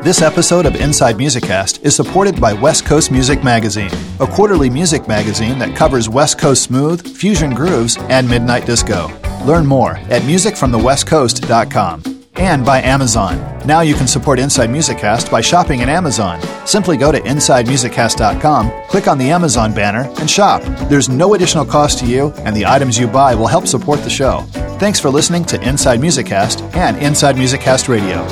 This episode of Inside Musiccast is supported by West Coast Music Magazine, a quarterly music magazine that covers West Coast smooth, fusion grooves, and midnight disco. Learn more at musicfromthewestcoast.com. And by Amazon. Now you can support Inside Musiccast by shopping at Amazon. Simply go to InsideMusiccast.com, click on the Amazon banner, and shop. There's no additional cost to you, and the items you buy will help support the show. Thanks for listening to Inside Musiccast and Inside Musiccast Radio.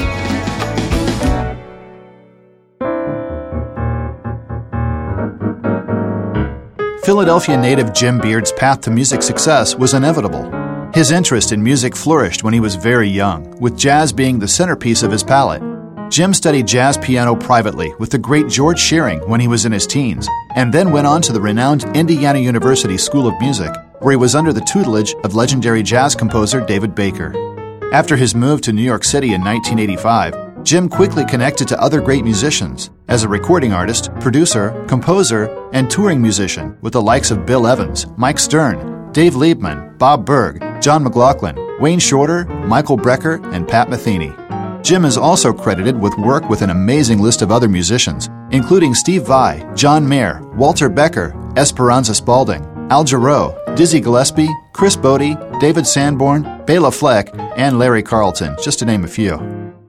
Philadelphia native Jim Beard's path to music success was inevitable. His interest in music flourished when he was very young, with jazz being the centerpiece of his palette. Jim studied jazz piano privately with the great George Shearing when he was in his teens, and then went on to the renowned Indiana University School of Music, where he was under the tutelage of legendary jazz composer David Baker. After his move to New York City in 1985, Jim quickly connected to other great musicians as a recording artist, producer, composer, and touring musician with the likes of Bill Evans, Mike Stern, Dave Liebman, Bob Berg, John McLaughlin, Wayne Shorter, Michael Brecker, and Pat Matheny. Jim is also credited with work with an amazing list of other musicians, including Steve Vai, John Mayer, Walter Becker, Esperanza Spalding, Al Jarreau, Dizzy Gillespie, Chris Bode, David Sanborn, Bela Fleck, and Larry Carlton, just to name a few.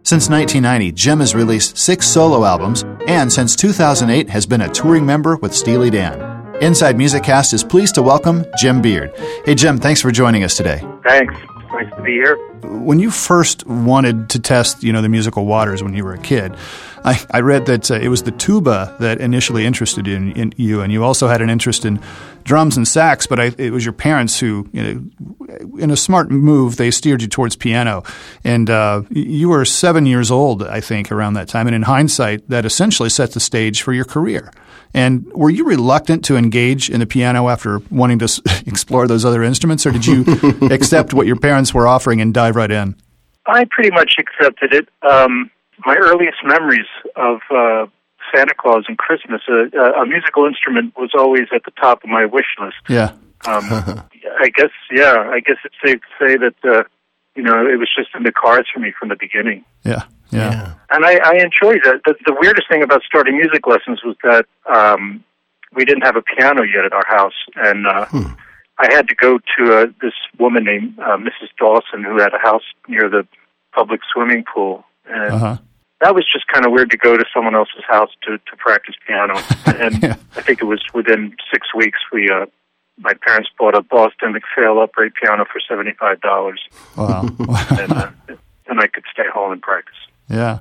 Since 1990, Jim has released 6 solo albums, and since 2008 has been a touring member with Steely Dan. Inside Musiccast is pleased to welcome Jim Beard. Hey, Jim, thanks for joining us today. Thanks. Nice to be here. When you first wanted to test, the musical waters when you were a kid, I read that it was the tuba that initially interested in you, and you also had an interest in drums and sax, but it was your parents who, in a smart move, they steered you towards piano. And you were 7 years old, I think, around that time, and in hindsight, that essentially set the stage for your career. And were you reluctant to engage in the piano after wanting to explore those other instruments, or did you accept what your parents were offering and dive right in? I pretty much accepted it. My earliest memories of Santa Claus and Christmas, a musical instrument was always at the top of my wish list. Yeah. I guess it's safe to say that, it was just in the cards for me from the beginning. Yeah. Yeah, and I enjoyed it. The weirdest thing about starting music lessons was that we didn't have a piano yet at our house, and I had to go to this woman named Mrs. Dawson, who had a house near the public swimming pool, and that was just kind of weird to go to someone else's house to practice piano. And yeah. I think it was within 6 weeks we my parents bought a Boston McPhail upright piano for $75. Wow, and I could stay home and practice. Yeah.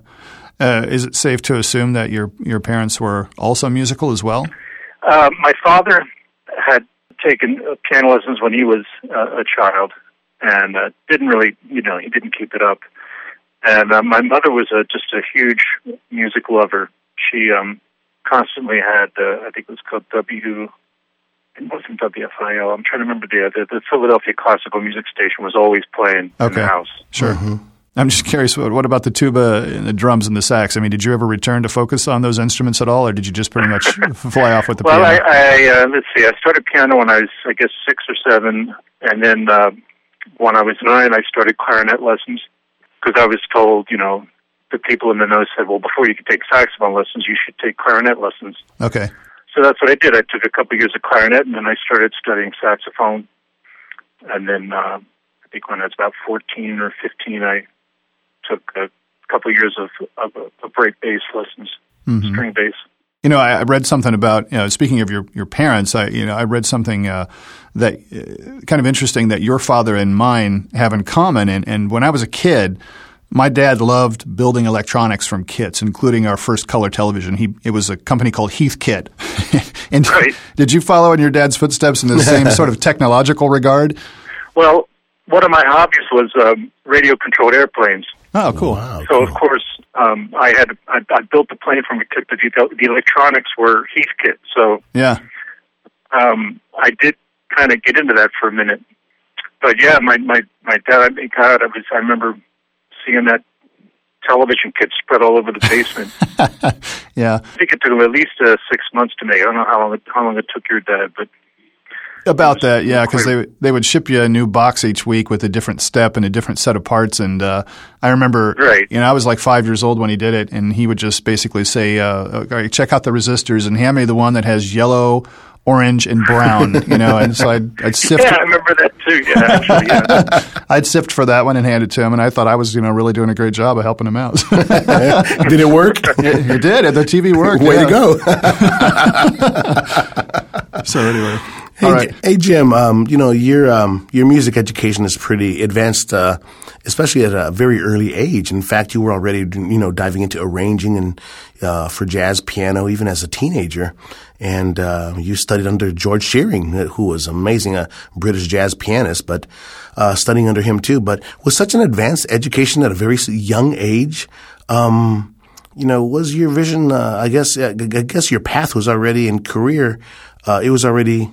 Is it safe to assume that your parents were also musical as well? My father had taken piano lessons when he was a child and didn't really, he didn't keep it up. And my mother was just a huge music lover. She constantly had, I think it was called it wasn't WFIL. I'm trying to remember the Philadelphia Classical Music Station was always playing in the house. Sure. Mm-hmm. I'm just curious, what about the tuba and the drums and the sax? I mean, did you ever return to focus on those instruments at all, or did you just pretty much fly off with the piano? Well, I started piano when I was, 6 or 7, and then when I was 9, I started clarinet lessons, because I was told, the people in the know said, well, before you could take saxophone lessons, you should take clarinet lessons. Okay. So that's what I did. I took a couple years of clarinet, and then I started studying saxophone, and then I think when I was about 14 or 15, I took a couple years of break bass lessons, string bass. I read something about, speaking of your parents, I read something that kind of interesting that your father and mine have in common. And when I was a kid, my dad loved building electronics from kits, including our first color television. It was a company called Heathkit. And right. Did you follow in your dad's footsteps in the same sort of technological regard? Well, one of my hobbies was radio-controlled airplanes. Oh, cool. Wow, so, of course, I built the plane from a kit, but the electronics were Heathkit. So yeah. I did kind of get into that for a minute. But, yeah, my dad, I remember seeing that television kit spread all over the basement. Yeah. I think it took him at least 6 months to make. I don't know how long it took your dad, but About that, yeah, because they would ship you a new box each week with a different step and a different set of parts. And I remember, you know, I was like 5 years old when he did it, and he would just basically say, check out the resistors and hand me the one that has yellow, orange, and brown, you know. And so I'd sift. Yeah, I remember that too. Yeah, actually, yeah. I'd sift for that one and hand it to him, and I thought I was, you know, really doing a great job of helping him out. Did it work? It did. The TV worked. Way to go. So anyway. Hey, hey Jim, you know, your music education is pretty advanced, especially at a very early age. In fact, you were already, you know, diving into arranging and for jazz piano even as a teenager. And you studied under George Shearing, who was amazing, a British jazz pianist, but studying under him too. But with such an advanced education at a very young age, you know, was your vision, I guess your path was already in career. It was already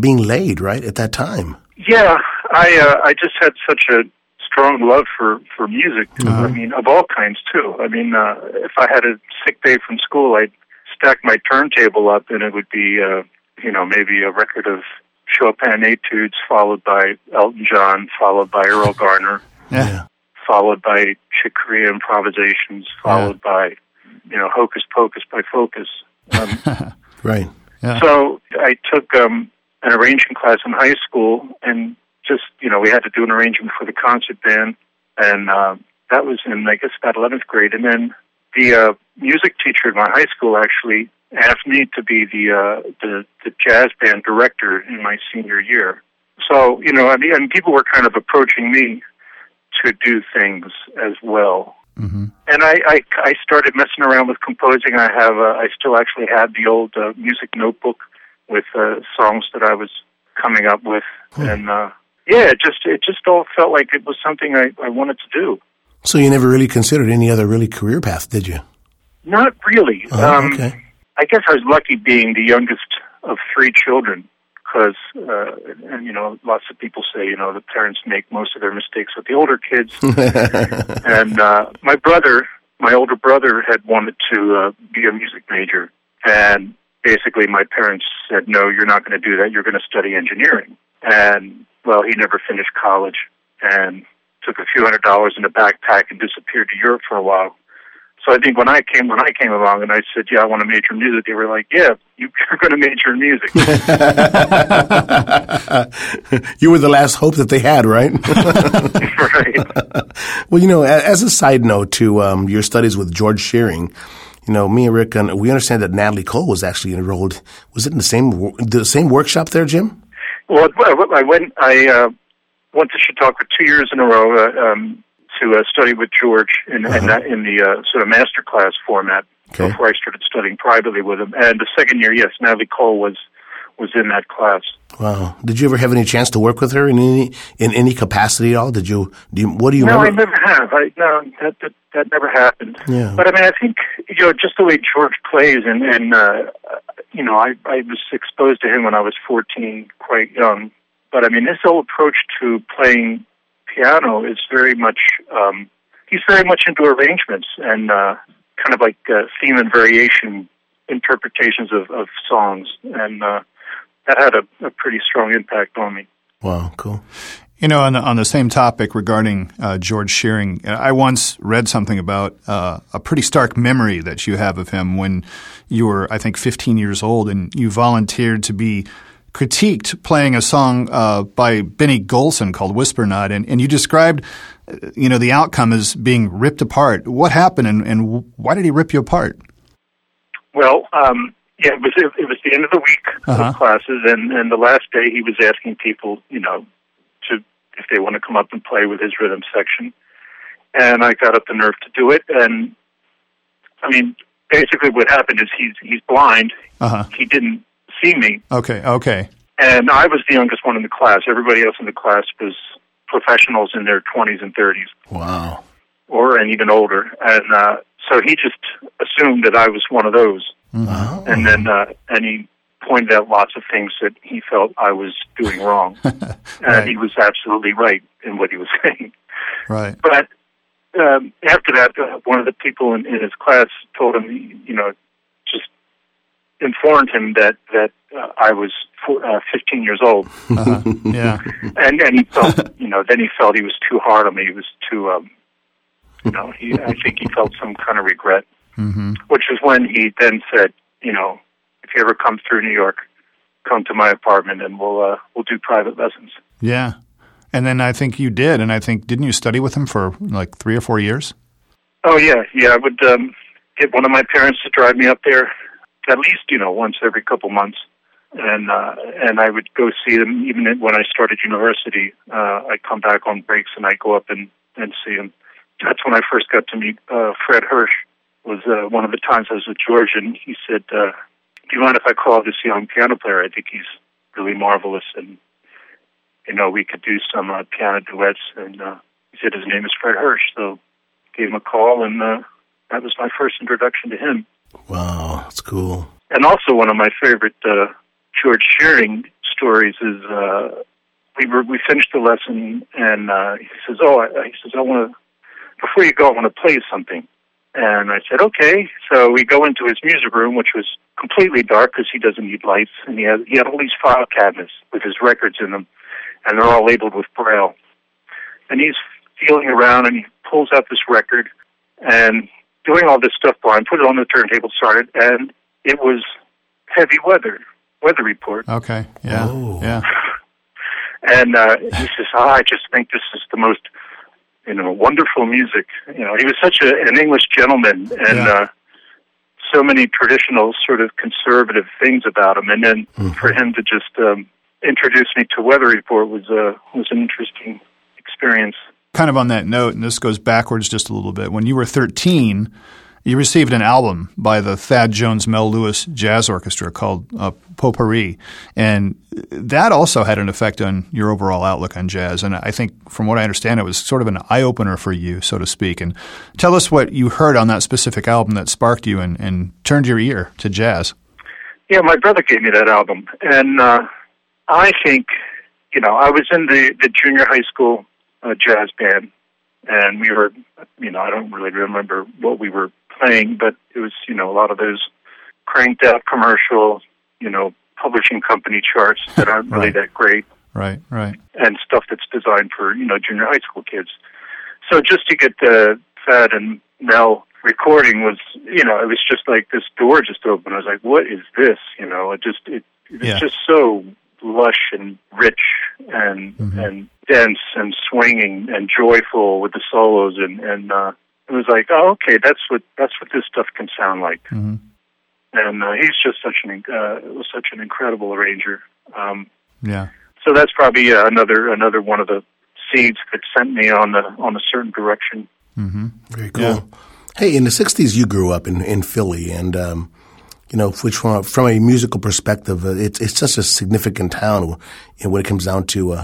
being laid, right, at that time. Yeah, I just had such a strong love for music. I mean, of all kinds, too. I mean, if I had a sick day from school, I'd stack my turntable up, and it would be, you know, maybe a record of Chopin Etudes, followed by Elton John, followed by Earl Garner, followed by Chick Corea Improvisations, followed by, you know, Hocus Pocus by Focus. Right. Yeah. So I took an arranging class in high school, and just, you know, we had to do an arrangement for the concert band, and that was in, I guess, about 11th grade. And then the music teacher at my high school actually asked me to be the jazz band director in my senior year. So, you know, I mean, and people were kind of approaching me to do things as well. Mm-hmm. And I started messing around with composing. I have I still actually had the old music notebook with songs that I was coming up with, and yeah, it just all felt like it was something I wanted to do. So you never really considered any other really career path, did you? Not really. Okay. I guess I was lucky being the youngest of three children, because and you know, lots of people say, you know, the parents make most of their mistakes with the older kids. And my older brother had wanted to be a music major, and basically my parents said, no, you're not going to do that, you're going to study engineering. And well, he never finished college and took a few $100 in a backpack and disappeared to Europe for a while. So I think when I came along and I said, yeah, I want to major in music, they were like, yeah, you're going to major in music. You were the last hope that they had, right? Right. Well, you know, as a side note to your studies with George Shearing, you know, me and Rick, we understand that Natalie Cole was actually enrolled. Was it in the same workshop there, Jim? Well, I went to Chautauqua 2 years in a row, to study with George in the sort of master class format before I started studying privately with him. And the second year, yes, Natalie Cole was in that class. Wow! Did you ever have any chance to work with her in any capacity at all? Did you? No, I never have. That never happened. Yeah. But I mean, I think, you know, just the way George plays, and you know, I was exposed to him when I was 14, quite young. But I mean, his whole approach to playing piano is very much, he's very much into arrangements and kind of like theme and variation interpretations of songs, and that had a pretty strong impact on me. Wow, cool. You know, on the same topic regarding George Shearing, I once read something about a pretty stark memory that you have of him when you were, I think, 15 years old, and you volunteered to be critiqued playing a song by Benny Golson called Whisper Nod, and you described, you know, the outcome as being ripped apart. What happened, and why did he rip you apart? Well, yeah, it was the end of the week of classes, and the last day he was asking people, you know, to if they want to come up and play with his rhythm section, and I got up the nerve to do it. And I mean, basically what happened is he's blind. He didn't see me. Okay. And I was the youngest one in the class. Everybody else in the class was professionals in their 20s and 30s. Wow. And even older. And so he just assumed that I was one of those. Wow. And then he pointed out lots of things that he felt I was doing wrong. Right. And he was absolutely right in what he was saying. Right. But after that, one of the people in his class told him, you know, informed him that I was 15 years old. Yeah, and he felt, then he felt he was too hard on me. He was too, I think he felt some kind of regret, mm-hmm. which is when he then said, if you ever come through New York, come to my apartment and we'll do private lessons. Yeah, and then I think you did, and I think didn't you study with him for like 3 or 4 years? Oh yeah, I would get one of my parents to drive me up there at least once every couple months. And I would go see them even when I started university. I'd come back on breaks and I'd go up and see them. That's when I first got to meet Fred Hersch. Was one of the times I was with George, and he said, do you mind if I call this young piano player? I think he's really marvelous, and we could do some piano duets. And he said his name is Fred Hersch, so gave him a call, and that was my first introduction to him. Wow, that's cool. And also one of my favorite George Shearing stories is we finished the lesson, and he says, before you go, I want to play something. And I said, okay. So we go into his music room, which was completely dark because he doesn't need lights, and he had all these file cabinets with his records in them, and they're all labeled with Braille. And he's feeling around, and he pulls out this record, and doing all this stuff blind, put it on the turntable, started, and it was Heavy Weather Report. Okay, yeah. Ooh. Yeah. And he says, I just think this is the most, wonderful music. He was such an English gentleman, and yeah. So many traditional sort of conservative things about him. And then mm-hmm. for him to just introduce me to Weather Report was an interesting experience. Kind of on that note, and this goes backwards just a little bit, when you were 13, you received an album by the Thad Jones Mel Lewis Jazz Orchestra called Potpourri, and that also had an effect on your overall outlook on jazz. And I think, from what I understand, it was sort of an eye-opener for you, so to speak. And tell us what you heard on that specific album that sparked you and turned your ear to jazz. Yeah, my brother gave me that album, and I think, I was in the junior high school a jazz band, and we were, I don't really remember what we were playing, but it was, a lot of those cranked out commercial, publishing company charts that aren't right. really that great. Right. And stuff that's designed for, junior high school kids. So just to get the Thad and Mel recording was, it was just like this door just opened. I was like, what is this? It's just so lush and rich and mm-hmm. and dense and swinging and joyful with the solos, and it was like, oh, okay, that's what this stuff can sound like. Mm-hmm. And he's just such an incredible arranger. So that's probably another one of the seeds that sent me on a certain direction. Mm-hmm. Very cool. Yeah. Hey, in the '60s, you grew up in Philly, and which from a musical perspective, it's such a significant town when it comes down to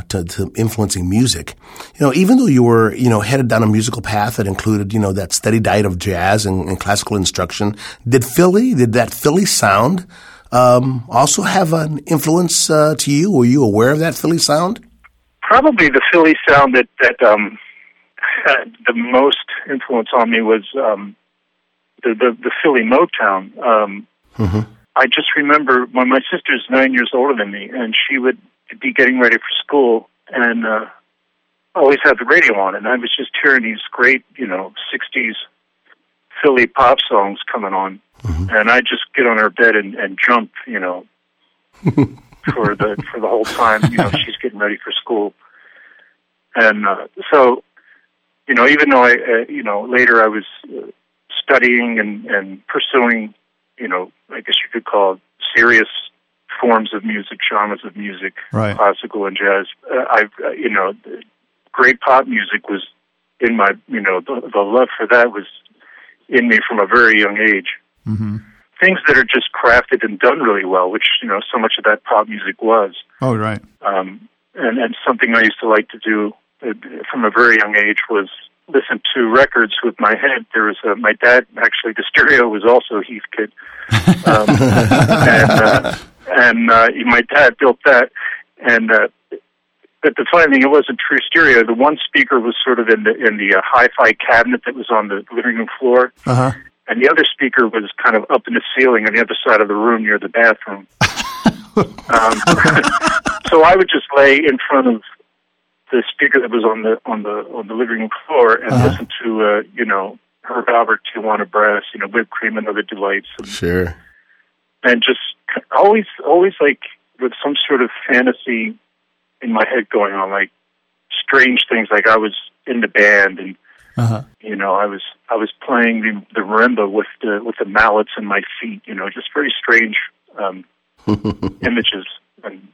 influencing music. Even though you were, headed down a musical path that included, that steady diet of jazz and classical instruction, did that Philly sound also have an influence to you? Were you aware of that Philly sound? Probably the Philly sound that had the most influence on me was the Philly Motown. Mm-hmm. I just remember when my sister's 9 years older than me, and she would be getting ready for school and always have the radio on, and I was just hearing these great, 60s Philly pop songs coming on, mm-hmm. and I'd just get on her bed and jump, for the whole time, she's getting ready for school. And so, even though I, later I was studying and pursuing, I guess you could call it serious forms of music, genres of music, right. classical and jazz. Great pop music was in my, the love for that was in me from a very young age. Mm-hmm. Things that are just crafted and done really well, which, so much of that pop music was. Oh, right. And something I used to like to do from a very young age was listen to records with my head. There was my dad, actually, the stereo was also Heathkit. And my dad built that. And at the time, it wasn't true stereo. The one speaker was sort of in the hi-fi cabinet that was on the living room floor. Uh-huh. and the other speaker was kind of up in the ceiling on the other side of the room near the bathroom. So I would just lay in front of the speaker that was on the living room floor and listen to Herb Albert, Tijuana Brass, Whipped Cream and Other Delights, and, sure, and just always like with some sort of fantasy in my head going on, like strange things, like I was in the band and I was playing the marimba with the mallets in my feet, just very strange images and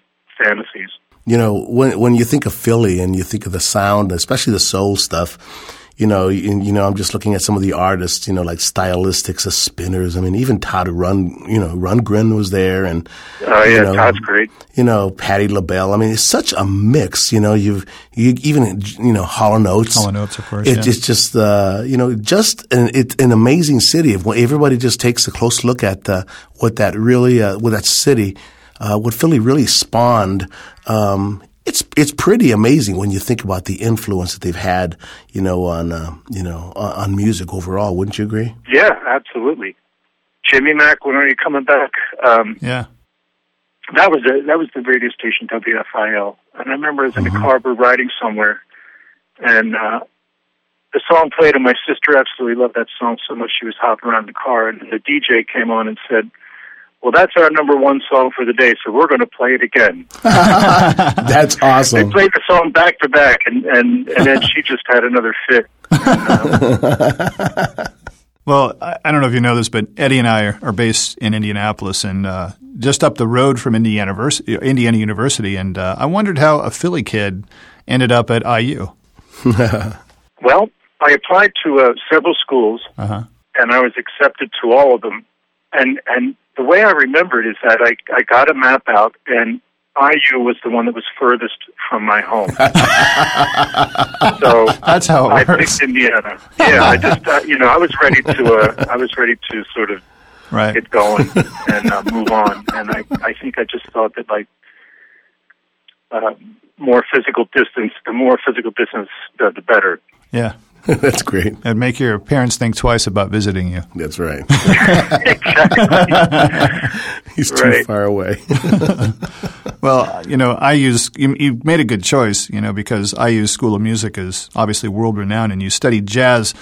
fantasies. When you think of Philly and you think of the sound, especially the soul stuff, I'm just looking at some of the artists, like Stylistics, the Spinners. I mean, even Todd Rundgren was there, and Todd's great. Patti LaBelle. I mean, it's such a mix. You've even Hall & Oates, of course. It's just just an amazing city. Everybody just takes a close look at what Philly really spawned. It's pretty amazing when you think about the influence that they've had, on music overall. Wouldn't you agree? Yeah, absolutely. Jimmy Mack, when are you coming back? That was the radio station WFIL, and I remember I was in the car, we're riding somewhere, and the song played, and my sister absolutely loved that song so much she was hopping around the car, and the DJ came on and said, "Well, that's our number one song for the day, so we're going to play it again." That's awesome. They played the song back to back, and then she just had another fit. Well, I don't know if you know this, but Eddie and I are based in Indianapolis and just up the road from Indiana University, and I wondered how a Philly kid ended up at IU. Well, I applied to several schools, and I was accepted to all of them, and the way I remember it is that I got a map out, and IU was the one that was furthest from my home. So that's how it works. I picked Indiana. Yeah, I just I was ready to sort of get going and move on, and I think I just thought that the more physical distance, the better. Yeah. That's great. And make your parents think twice about visiting you. That's right. Exactly. He's too far away. Well, you made a good choice, because IU's School of Music is obviously world-renowned, and you studied jazz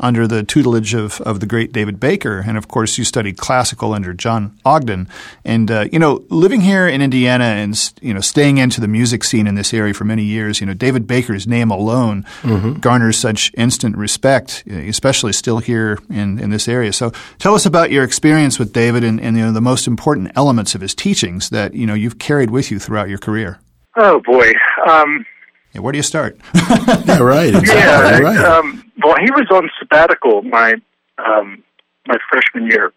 under the tutelage of the great David Baker. And, of course, you studied classical under John Ogden. And, living here in Indiana and, staying into the music scene in this area for many years, David Baker's name alone garners such instant respect, especially still here in this area. So tell us about your experience with David and the most important elements of his teachings that, you've carried with you throughout your career. Oh, boy. Where do you start? Yeah, right. Exactly. Yeah, right. Well, he was on sabbatical my freshman year,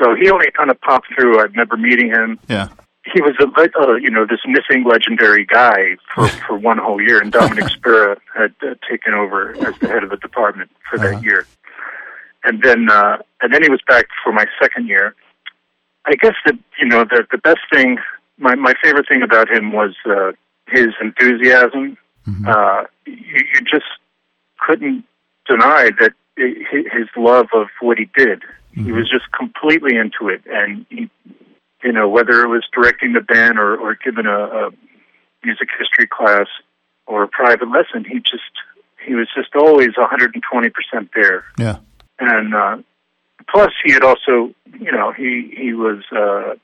so he only kind of popped through. I remember meeting him. Yeah, he was this missing legendary guy for one whole year, and Dominic Spira had taken over as the head of the department for that year, and then he was back for my second year. I guess the best thing, my favorite thing about him was his enthusiasm. You just couldn't deny that his love of what he did. He was just completely into it, and he, whether it was directing the band or giving a music history class or a private lesson, he was just always 120% there. Yeah, and plus he had also, he was a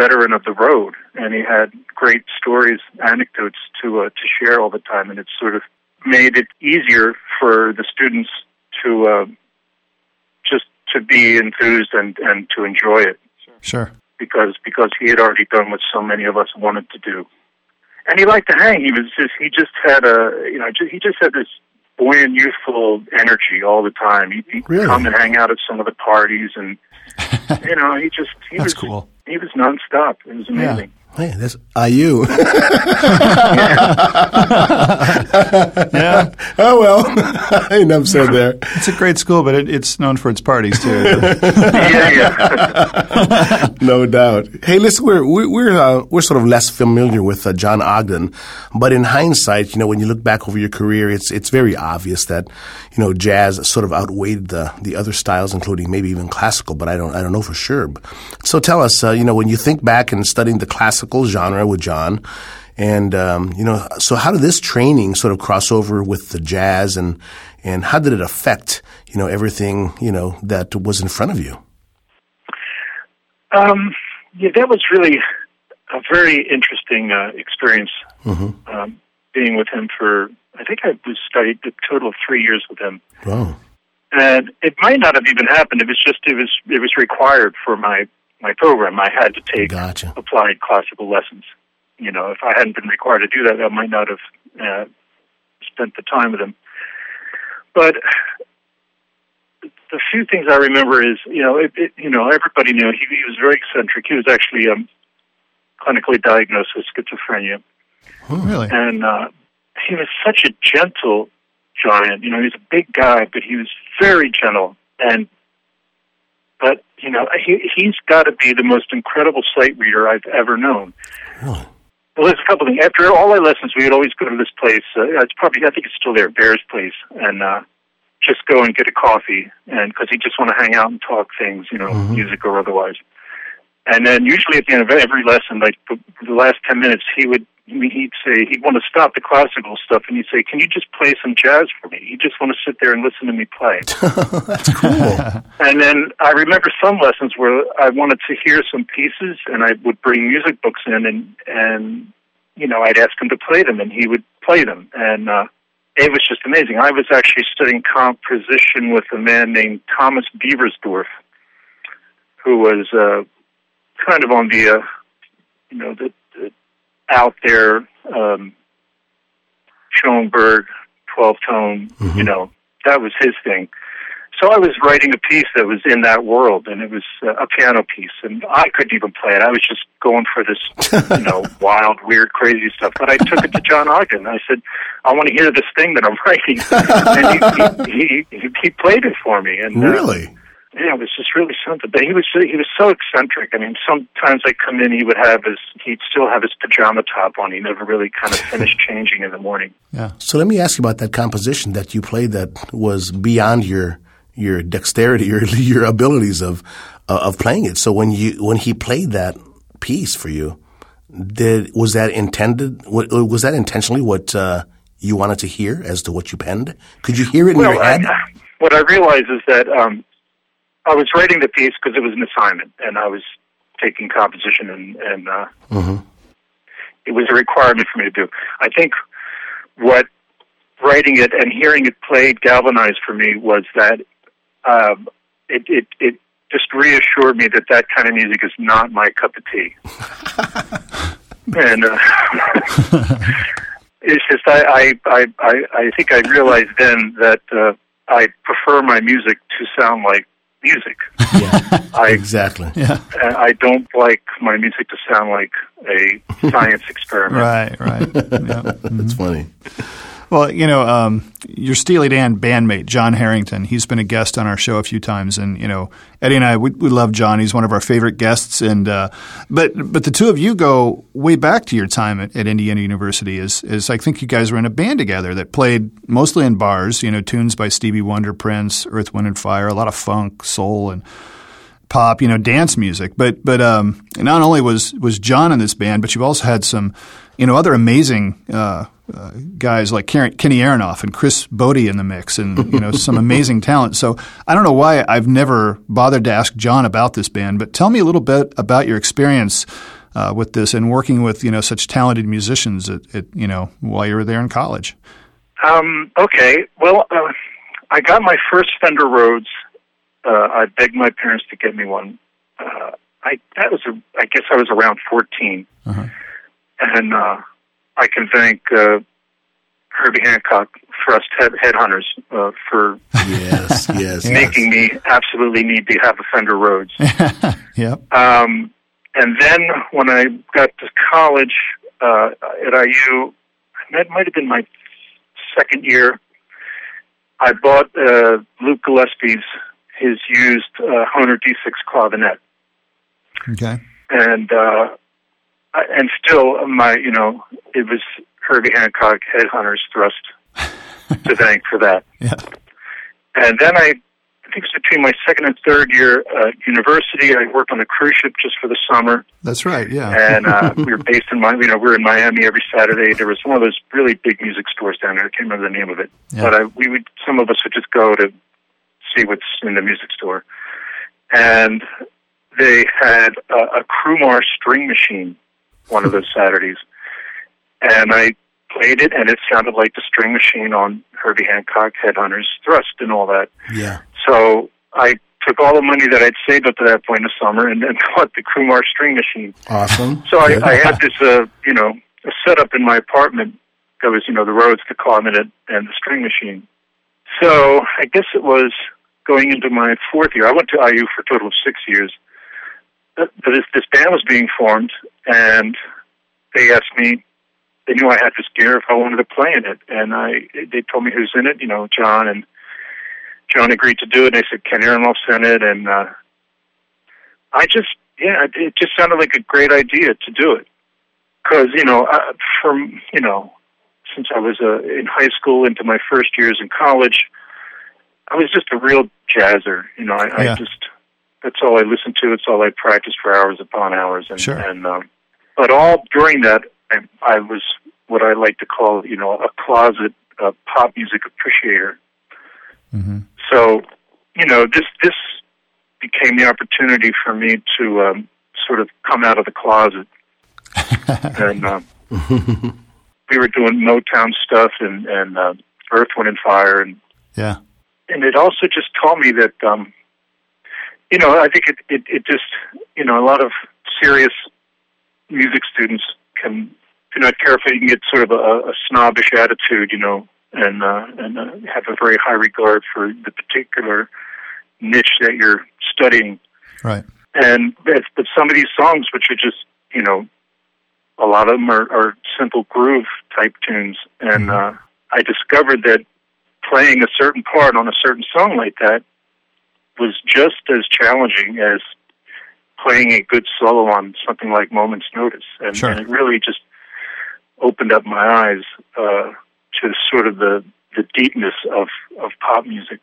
veteran of the road, and he had great stories, anecdotes to share all the time, and it sort of made it easier for the students to just to be enthused and to enjoy it. Sure. Because he had already done what so many of us wanted to do, and he liked to hang. He just had this buoyant, youthful energy all the time. He'd come and hang out at some of the parties, and he was cool. He He was nonstop. It was amazing. Yeah. Hey, that's IU. Yeah. Oh, well. Enough said there. It's a great school, but it's known for its parties, too. Yeah. No doubt. Hey, listen, we're sort of less familiar with John Ogden, but in hindsight, you know, when you look back over your career, it's very obvious that, you know, jazz sort of outweighed the other styles, including maybe even classical, but I don't know for sure. So tell us, you know, when you think back and studying the classical genre with John, and you know, so how did this training sort of cross over with the jazz, and how did it affect, you know, everything, you know, that was in front of you? Yeah, that was really a very interesting experience. Mm-hmm. Being with him for, I think I studied a total of 3 years with him. Wow! And it might not have even happened. It was required for my program. I had to take applied classical lessons. You know, if I hadn't been required to do that, I might not have spent the time with him. But the few things I remember is, you know, everybody knew he was very eccentric. He was actually clinically diagnosed with schizophrenia. Oh, really? And he was such a gentle giant. You know, he was a big guy, but he was very gentle. And but, you know, he's got to be the most incredible sight reader I've ever known. Really? Well, there's a couple things. After all our lessons, we would always go to this place. I think it's still there, Bear's Place, and just go and get a coffee, and because he just want to hang out and talk things, you know, mm-hmm. music or otherwise. And then usually at the end of every lesson, like the last 10 minutes, he'd want to stop the classical stuff, and he'd say, "Can you just play some jazz for me?" He'd just want to sit there and listen to me play. That's cool. And then I remember some lessons where I wanted to hear some pieces, and I would bring music books in, and you know, I'd ask him to play them, and he would play them, and it was just amazing. I was actually studying composition with a man named Thomas Beaversdorf, who was kind of on the you know, the out there, Schoenberg, 12-tone, mm-hmm. you know, that was his thing. So I was writing a piece that was in that world, and it was a piano piece, and I couldn't even play it. I was just going for this, you know, wild, weird, crazy stuff. But I took it to John Ogden. I said, "I want to hear this thing that I'm writing." And he played it for me. And really? Yeah, it was just really something. But he was so eccentric. I mean, sometimes I'd come in, he'd still have his pajama top on. He never really kind of finished changing in the morning. Yeah. So let me ask you about that composition that you played that was beyond your dexterity or your abilities of playing it. So when he played that piece for you, was that intentionally what you wanted to hear as to what you penned? Could you hear it in your head? What I realized is that I was writing the piece because it was an assignment, and I was taking composition, and mm-hmm. it was a requirement for me to do. I think what writing it and hearing it played galvanized for me was that it just reassured me that kind of music is not my cup of tea. And it's just I think I realized then that I prefer my music to sound like music. Yeah, exactly. Yeah. I don't like my music to sound like a science experiment. Right. Yeah. Mm-hmm. That's funny. Well, you know, your Steely Dan bandmate, John Harrington, he's been a guest on our show a few times. And, you know, Eddie and I, we love John. He's one of our favorite guests. And but the two of you go way back to your time at Indiana University. Is I think you guys were in a band together that played mostly in bars, you know, tunes by Stevie Wonder, Prince, Earth, Wind & Fire, a lot of funk, soul, and pop, you know, dance music. But not only was John in this band, but you've also had some, you know, other amazing guys like Kenny Aronoff and Chris Bode in the mix, and you know, some amazing talent. So I don't know why I've never bothered to ask John about this band, but tell me a little bit about your experience with this and working with, you know, such talented musicians at you know, while you were there in college. Okay. Well, I got my first Fender Rhodes. I begged my parents to get me one. I guess I was around 14, uh-huh. and I can thank Herbie Hancock, Thrust, Headhunters, for making me absolutely need to have a Fender Rhodes. Yep. And then when I got to college at IU, that might have been my second year, I bought Luke Gillespie's, his used Hohner D6 clavinet. Okay. And still my, you know, it was Herbie Hancock, Headhunters, Thrust to thank for that. Yeah. And then I think it's between my second and third year at university, I worked on a cruise ship just for the summer. That's right, yeah. And we were based in Miami. You know, we were in Miami every Saturday. There was one of those really big music stores down there. I can't remember the name of it. Yeah. But we would, some of us would just go to see what's in the music store. And they had a Krumar string machine one of those Saturdays. And I played it, and it sounded like the string machine on Herbie Hancock, Headhunters, Thrust, and all that. Yeah. So I took all the money that I'd saved up to that point in the summer and bought the Krumar string machine. Awesome. So I had this, you know, a setup in my apartment that was, you know, the Rhodes, the clavinet, and the string machine. So I guess it was going into my fourth year. I went to IU for a total of 6 years. This band was being formed, and they asked me, they knew I had this gear if I wanted to play in it. And they told me who's in it, you know, John, and John agreed to do it. And they said, Ken Aronoff's in it. And it just sounded like a great idea to do it. Because, you know, since I was in high school into my first years in college, I was just a real jazzer. You know, that's all I listened to. It's all I practiced for hours upon hours. And, sure. And, but all during that, I was what I like to call, you know, a closet pop music appreciator. Mm-hmm. So, you know, this became the opportunity for me to sort of come out of the closet. And we were doing Motown stuff and Earth, Wind & Fire. And, yeah. And it also just taught me that, you know, I think it just, you know, a lot of serious music students can... If you're not careful, you can get sort of a snobbish attitude, you know, and have a very high regard for the particular niche that you're studying. Right. And but some of these songs, which are just, you know, a lot of them are simple groove type tunes, and mm-hmm. I discovered that playing a certain part on a certain song like that was just as challenging as playing a good solo on something like Moment's Notice, and, sure. And it really just opened up my eyes to sort of the deepness of pop music.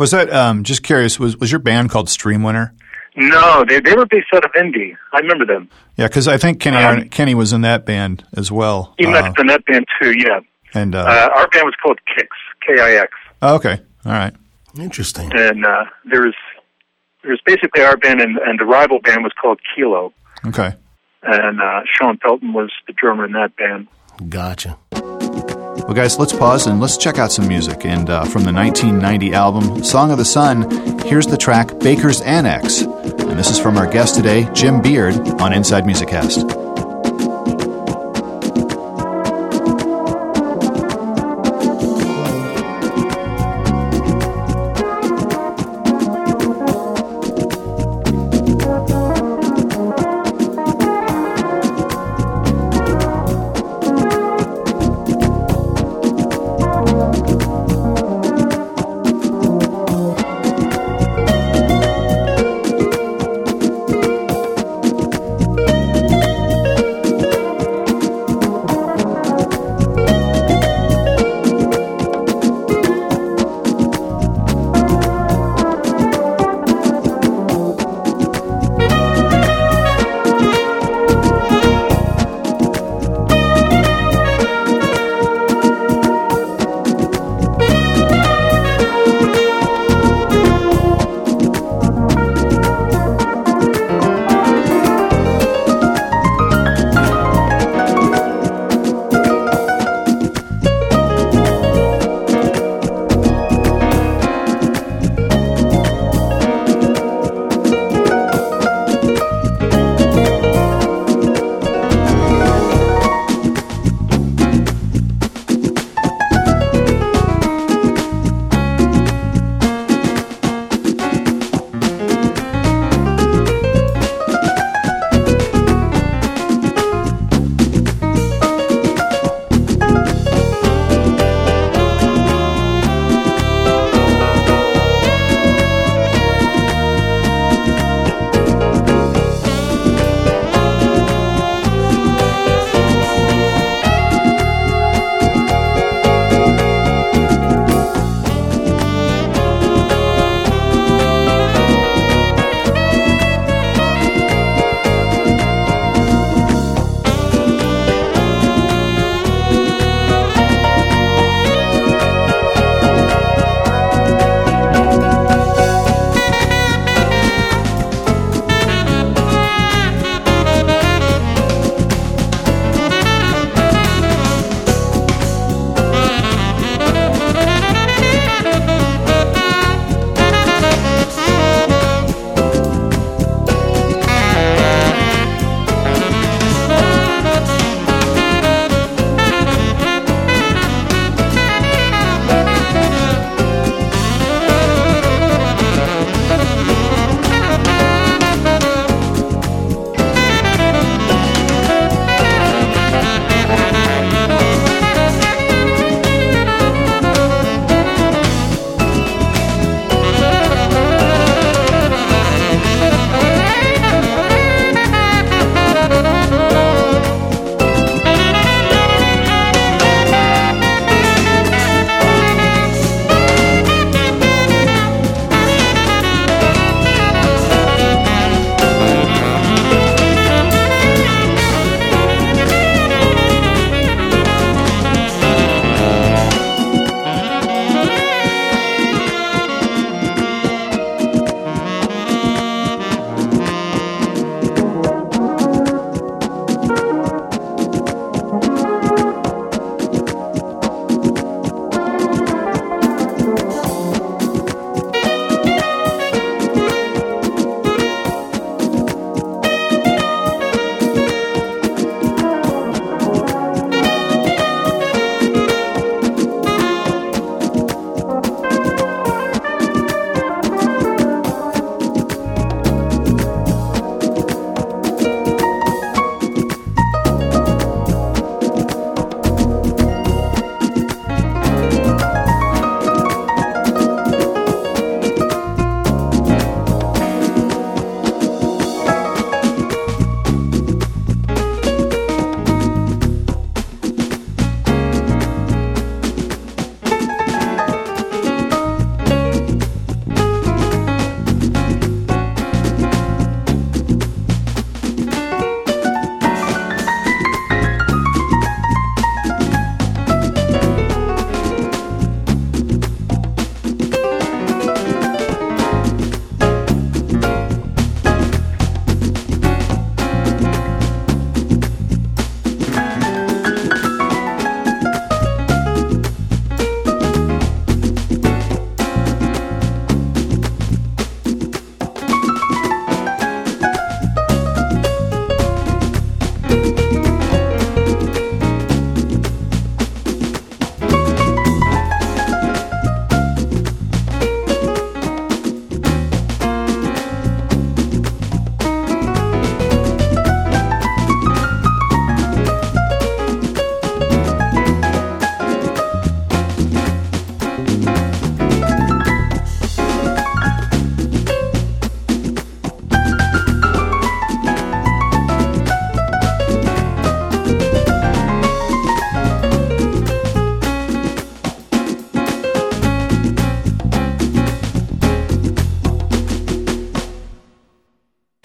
Was that, just curious, was your band called Streamwinner? No, they were based out of Indy. I remember them. Yeah, because I think Kenny was in that band as well. He must have been in that band too, yeah. And our band was called Kix, K-I-X. Oh, okay. All right. Interesting. And there was basically our band, and the rival band was called Kilo. Okay. And Sean Pelton was the drummer in that band. Gotcha. Well, guys, let's pause and let's check out some music. And from the 1990 album, Song of the Sun, here's the track Baker's Annex. And this is from our guest today, Jim Beard, on Inside MusicCast.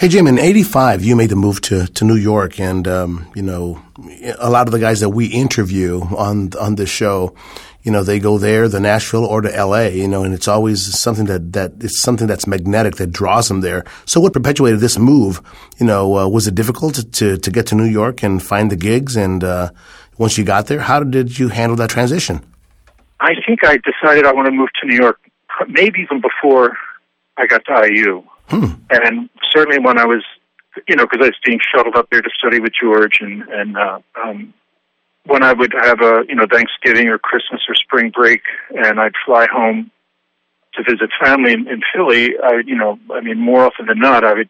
Hey, Jim, in 85, you made the move to New York, and, a lot of the guys that we interview on this show, they go there, to Nashville or to LA, and it's always something that's magnetic that draws them there. So what perpetuated this move? Was it difficult to get to New York and find the gigs? And once you got there, how did you handle that transition? I think I decided I want to move to New York, maybe even before I got to IU. And certainly when I was, because I was being shuttled up there to study with George, and when I would have a, Thanksgiving or Christmas or spring break, and I'd fly home to visit family in Philly, I mean, more often than not, I would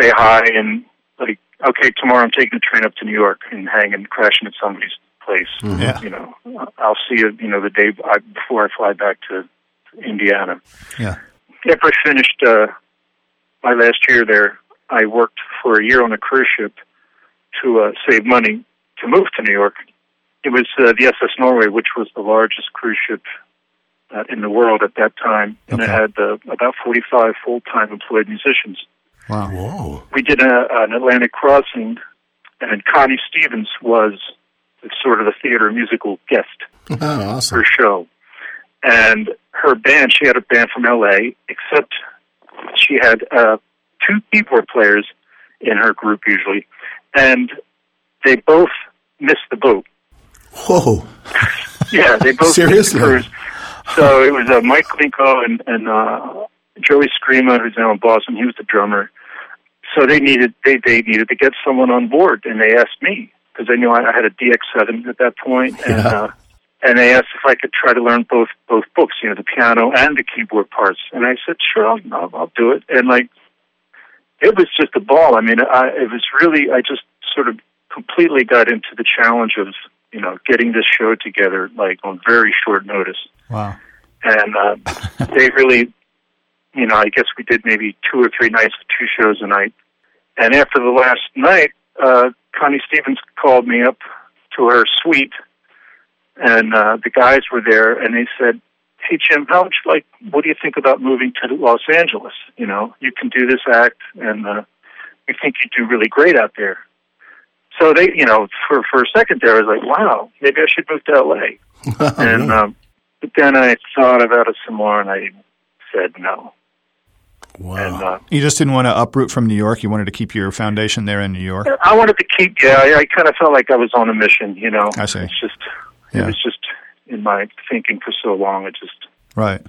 say hi and like, okay, tomorrow I'm taking the train up to New York and crashing at somebody's place. Yeah. I'll see you, the day before I fly back to Indiana. Yeah. After I finished my last year there, I worked for a year on a cruise ship to save money to move to New York. It was the SS Norway, which was the largest cruise ship in the world at that time, and it had about 45 full-time employed musicians. Wow! Whoa. We did an Atlantic crossing, and Connie Stevens was sort of the theater musical guest for her show. And her band, she had a band from L.A., except she had two keyboard players in her group usually, and they both missed the boat. Whoa. Yeah, they both missed the cruise. So it was Mike Klinko and Joey Scrima, who's now in Boston. He was the drummer. So they needed to get someone on board, and they asked me, because they knew I had a DX7 at that point, and they asked if I could try to learn both books, the piano and the keyboard parts. And I said, sure, I'll do it. And, it was just a ball. I mean, it was really, I just sort of completely got into the challenge of, getting this show together, on very short notice. Wow. And they really, I guess we did maybe two or three nights, two shows a night. And after the last night, Connie Stevens called me up to her suite, and the guys were there, and they said, hey, Jim, what do you think about moving to Los Angeles? You can do this act, and we think you do really great out there. So they, for a second there, I was like, wow, maybe I should move to L.A. And but then I thought about it some more, and I said no. Wow. And, you just didn't want to uproot from New York? You wanted to keep your foundation there in New York? I wanted to keep, I kind of felt like I was on a mission, I see. It's just... Yeah. It was just in my thinking for so long. It just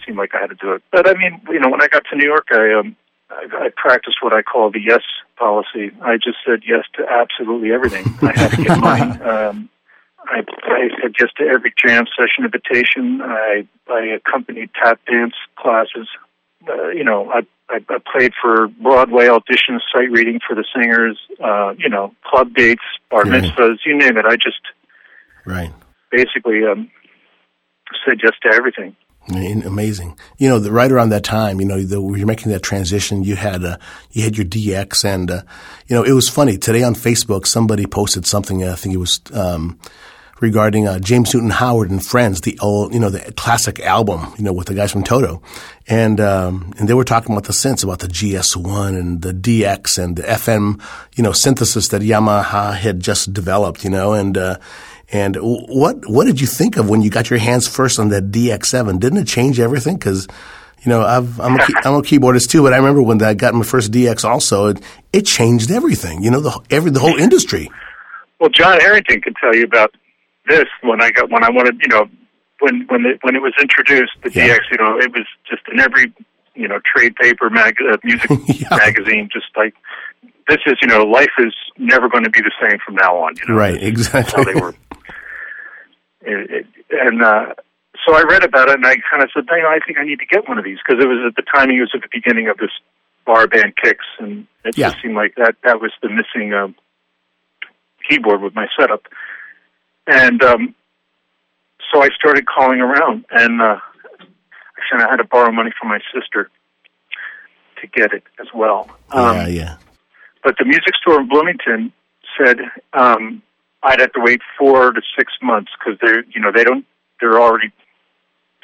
seemed like I had to do it. But I mean, when I got to New York, I practiced what I call the yes policy. I just said yes to absolutely everything. I had to get money. I said yes to every jam session invitation. I accompanied tap dance classes. I played for Broadway auditions, sight reading for the singers. Club dates, bar mitzvahs, you name it. I just basically said yes to everything. Amazing. Right around that time, when you're making that transition, you had your DX, and it was funny. Today on Facebook, somebody posted something. I think it was regarding James Newton Howard and Friends, the old, the classic album, with the guys from Toto, and they were talking about the synths, about the GS1 and the DX and the FM, synthesis that Yamaha had just developed, And what did you think of when you got your hands first on that DX7? Didn't it change everything? Because, I'm a keyboardist too, but I remember when I got my first DX also, it changed everything, the whole industry. Well, John Harrington could tell you about this when it was introduced, the DX, it was just in every, trade paper, music magazine, just like, this is, life is never going to be the same from now on, Right, exactly. How they were. So I read about it, and I kind of said, I think I need to get one of these, because it was at the time, it was at the beginning of this bar band Kix, and it just seemed like that was the missing keyboard with my setup. And so I started calling around, and actually I had to borrow money from my sister to get it as well. But the music store in Bloomington said I'd have to wait 4 to 6 months because they're already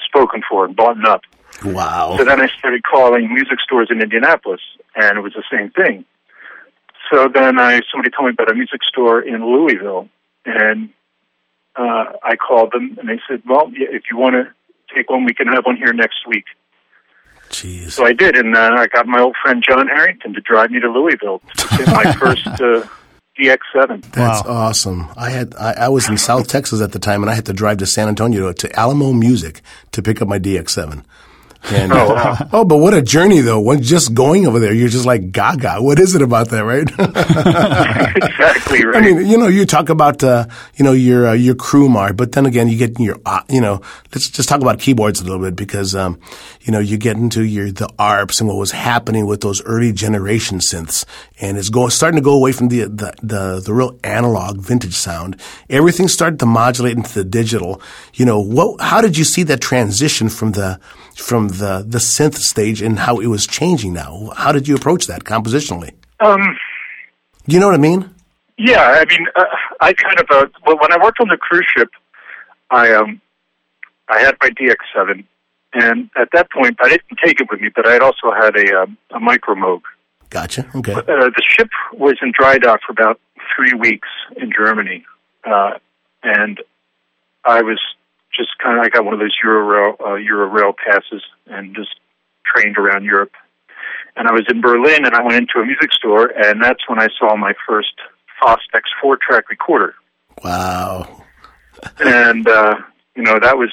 spoken for and bought up. Wow! So then I started calling music stores in Indianapolis, and it was the same thing. So then somebody told me about a music store in Louisville, and I called them, and they said, well, if you want to take one, we can have one here next week. Jeez. So I did, and I got my old friend John Harrington to drive me to Louisville to get my first DX7. That's awesome. I was in South Texas at the time, and I had to drive to San Antonio to Alamo Music to pick up my DX7. And, but what a journey, though. When just going over there, you're just like, gaga. What is it about that, right? Exactly right. I mean, you talk about, your crew, Mark, but then again, you get your, let's just talk about keyboards a little bit because, you get into the ARPs and what was happening with those early generation synths. And it's starting to go away from the real analog vintage sound. Everything started to modulate into the digital. How did you see that transition from the synth stage and how it was changing now? How did you approach that compositionally? You know what I mean? Yeah, I mean, I kind of, when I worked on the cruise ship, I had my DX7, and at that point, I didn't take it with me, but I had also had a micro Moog. Gotcha, okay. The ship was in dry dock for about 3 weeks in Germany, and I was I got one of those Euro Rail passes and just trained around Europe. And I was in Berlin, and I went into a music store, and that's when I saw my first Fostex 4-track recorder. Wow. And, that was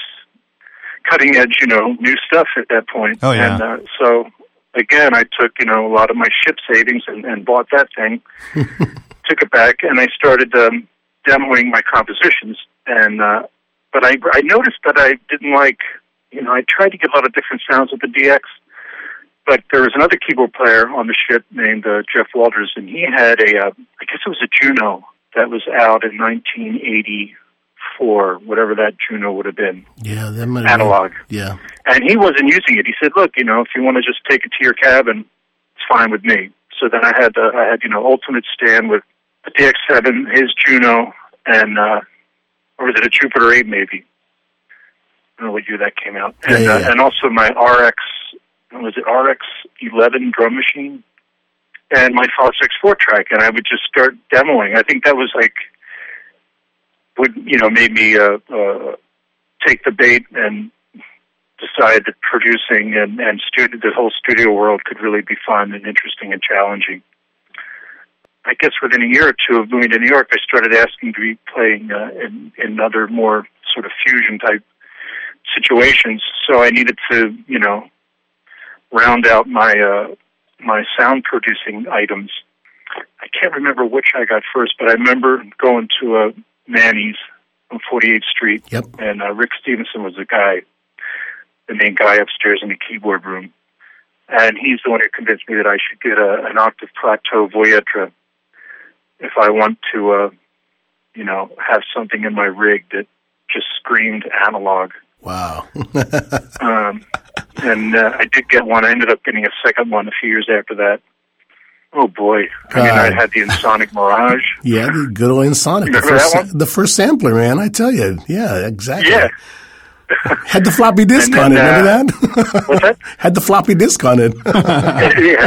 cutting edge, new stuff at that point. Oh, yeah. And so, again, I took, a lot of my ship savings and bought that thing, took it back, and I started demoing my compositions, and but I noticed that I didn't like, I tried to get a lot of different sounds with the DX, but there was another keyboard player on the ship named Jeff Walters, and he had I guess it was a Juno that was out in 1984, whatever that Juno would have been. Yeah, that might have been. Analog. Yeah. And he wasn't using it. He said, look, if you want to just take it to your cabin, it's fine with me. So then I had Ultimate Stand with the DX7, his Juno, and, or was it a Jupiter 8 maybe? I don't know what year that came out. And, and also my RX-11 drum machine and my Fostex 4-track. And I would just start demoing. I think that was like what, made me take the bait and decide that producing and the whole studio world could really be fun and interesting and challenging. I guess within a year or two of moving to New York, I started asking to be playing in other more sort of fusion-type situations. So I needed to, round out my my sound-producing items. I can't remember which I got first, but I remember going to a Manny's on 48th Street, yep. And Rick Stevenson was the main guy upstairs in the keyboard room. And he's the one who convinced me that I should get an octave plateau Voyetra if I want to, have something in my rig that just screamed analog. Wow. I did get one. I ended up getting a second one a few years after that. Oh, boy. I had the Insonic Mirage. Yeah, the good old Insonic. You remember that one? The first sampler, man, I tell you. Yeah, exactly. Yeah. Had the floppy disk on it, remember that? What's that? Had the floppy disk on it. It did.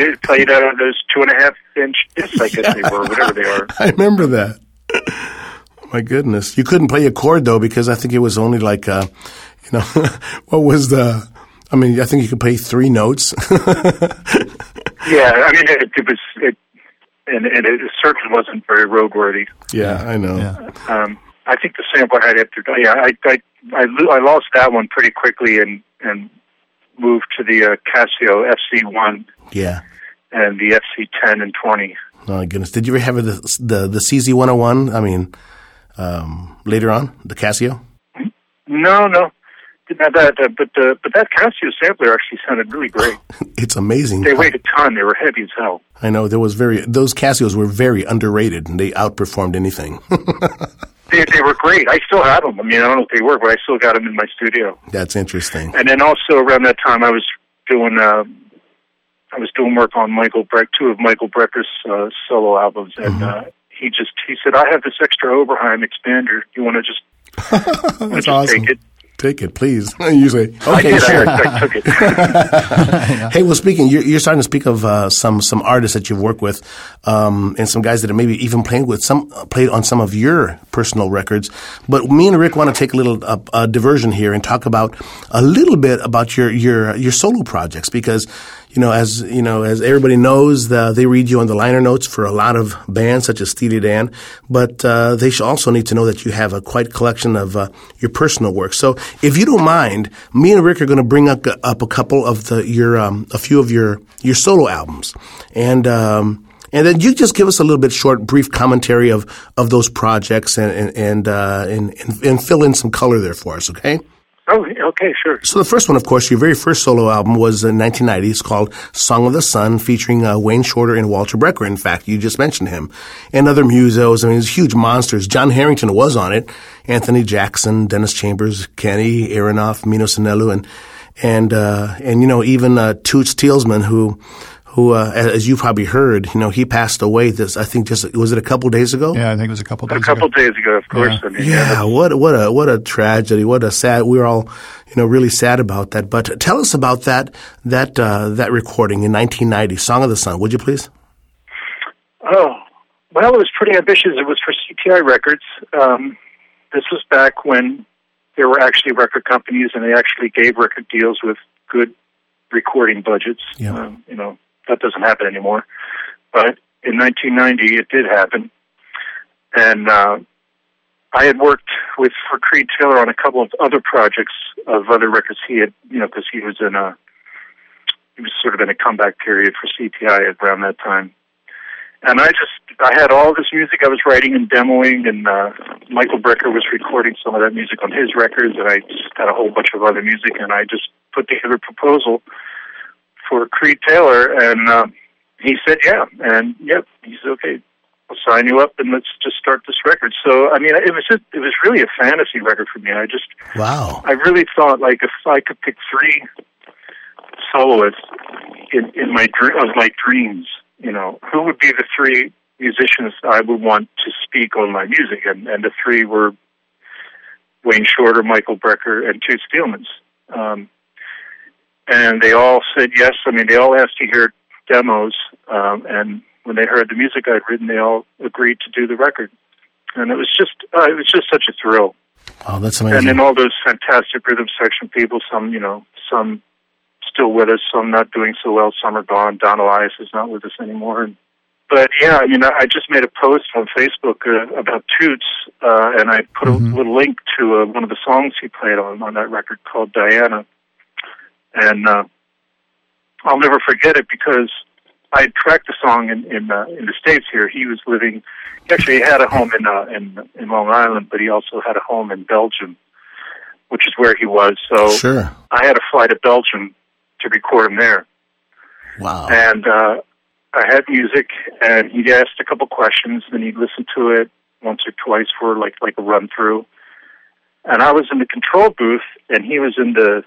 It played out on those 2.5-inch discs, I guess they were, whatever they are. I remember that. My goodness. You couldn't play a chord, though, because I think it was only like, what was the – I mean, I think you could play 3 notes. Yeah, I mean, it was – and it certainly wasn't very roadworthy. Yeah, I know. Yeah. I think the sample I had after, I lost that one pretty quickly and moved to the Casio FC1. Yeah, and the FC10 and 20. Oh my goodness! Did you ever have the CZ101? I mean, later on the Casio. No, didn't have that. But that Casio sampler actually sounded really great. It's amazing. They weighed a ton. They were heavy as hell. I know. Those Casios were very underrated, and they outperformed anything. They were great. I still have them. I mean, I don't know if they were, but I still got them in my studio. That's interesting. And then also around that time, I was doing work on two of Michael Brecker's solo albums, and he said, "I have this extra Oberheim expander. You want to just take it?" take it, please. You say, okay, sure. I took it. Yeah. Hey, well, speaking, you're starting to speak of some artists that you've worked with, and some guys that are maybe even playing with played on some of your personal records. But me and Rick want to take a little diversion here and talk about a little bit about your solo projects, because as everybody knows, they read you on the liner notes for a lot of bands, such as Steely Dan, but they should also need to know that you have a quite collection of your personal work. So, if you don't mind, me and Rick are going to bring up a couple of a few of your solo albums, and then you just give us a little bit short, brief commentary of those projects, and fill in some color there for us, okay? Oh, okay, sure. So the first one, of course, your very first solo album was in 1990. It's called Song of the Sun, featuring Wayne Shorter and Walter Becker. In fact, you just mentioned him. And other musos, I mean, these huge monsters. John Harrington was on it. Anthony Jackson, Dennis Chambers, Kenny Aronoff, Mino Sanello, and even Toots Thielsman, who as you probably heard, he passed away. This, I think, just was it a couple days ago? Yeah, I think it was a couple days ago. Of course. Yeah. I mean, yeah. What a tragedy. What a sad. We were all, really sad about that. But tell us about that recording in 1990, Song of the Sun, would you please? Oh, well, it was pretty ambitious. It was for CTI Records. This was back when there were actually record companies, and they actually gave record deals with good recording budgets. Yeah. That doesn't happen anymore, but in 1990 it did happen, and I had worked for Creed Taylor on a couple of other projects of other records he had, because he was sort of in a comeback period for CTI around that time, and I had all this music I was writing and demoing, and Michael Brecker was recording some of that music on his records, and I just had a whole bunch of other music, and I just put together a proposal for Creed Taylor, and he said, yeah, and yep, he said, okay, I'll sign you up, and let's just start this record. So, I mean, it was really a fantasy record for me. I really thought, like, if I could pick three soloists of my dreams, who would be the three musicians I would want to speak on my music, and the three were Wayne Shorter, Michael Brecker, and Toots Thielman. And they all said yes. I mean, they all asked to hear demos, and when they heard the music I'd written, they all agreed to do the record. And it was just such a thrill. Wow, that's amazing! And then all those fantastic rhythm section people, some still with us, some not doing so well, some are gone. Don Elias is not with us anymore. But yeah, I just made a post on Facebook about Toots, and I put a little link to one of the songs he played on that record called Diana. And I'll never forget it, because I had tracked the song in the States here. He was living, actually he had a home in Long Island, but he also had a home in Belgium, which is where he was. So sure. I had to fly to Belgium to record him there. Wow. And I had music, and he'd asked a couple questions, and he'd listened to it once or twice for like a run-through. And I was in the control booth, and he was in the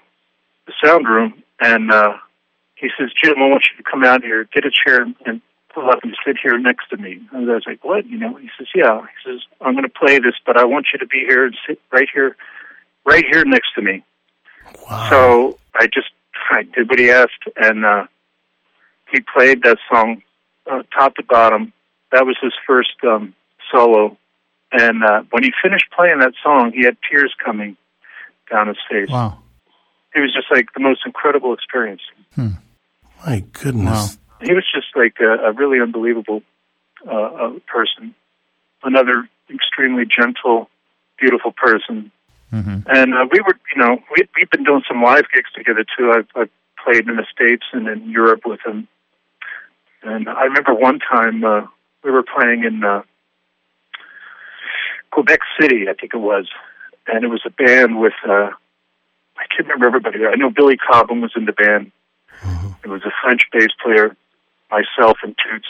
sound room, and he says, Jim, I want you to come out here, get a chair and pull up and sit here next to me. And I was like, what? He says, yeah. He says, I'm going to play this, but I want you to be here and sit right here next to me. Wow. So I did what he asked, and he played that song top to bottom. That was his first solo. And when he finished playing that song, he had tears coming down his face. Wow. It was just like the most incredible experience. Hmm. My goodness. Wow. He was just like a really unbelievable person. Another extremely gentle, beautiful person. Mm-hmm. And we were, we'd been doing some live gigs together too. I've played in the States and in Europe with him. And I remember one time we were playing in Quebec City, I think it was. And it was a band with... I can't remember everybody there. I know Billy Cobham was in the band. Mm-hmm. It was a French bass player, myself, and Toots.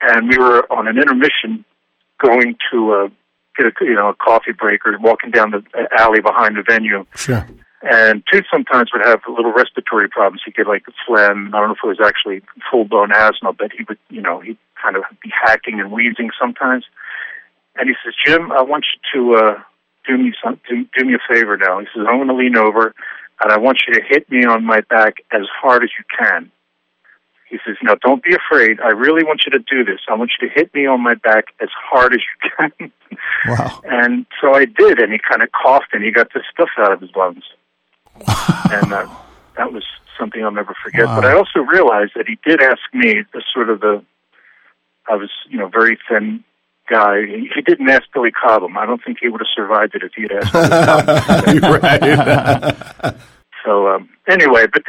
And we were on an intermission going to get a coffee break, or walking down the alley behind the venue. Sure. And Toots sometimes would have little respiratory problems. He'd get like phlegm. I don't know if it was actually full-blown asthma, but he would, he'd kind of be hacking and wheezing sometimes. And he says, Jim, I want you to... do me a favor now. He says, I'm going to lean over, and I want you to hit me on my back as hard as you can. He says, no, don't be afraid. I really want you to do this. I want you to hit me on my back as hard as you can. Wow. And so I did, and he kind of coughed, and he got this stuff out of his lungs. Wow. And that was something I'll never forget. Wow. But I also realized that he did ask me, I was, very thin guy. He didn't ask Billy Cobham. I don't think he would have survived it if he had asked Billy Cobham. Right. So anyway, but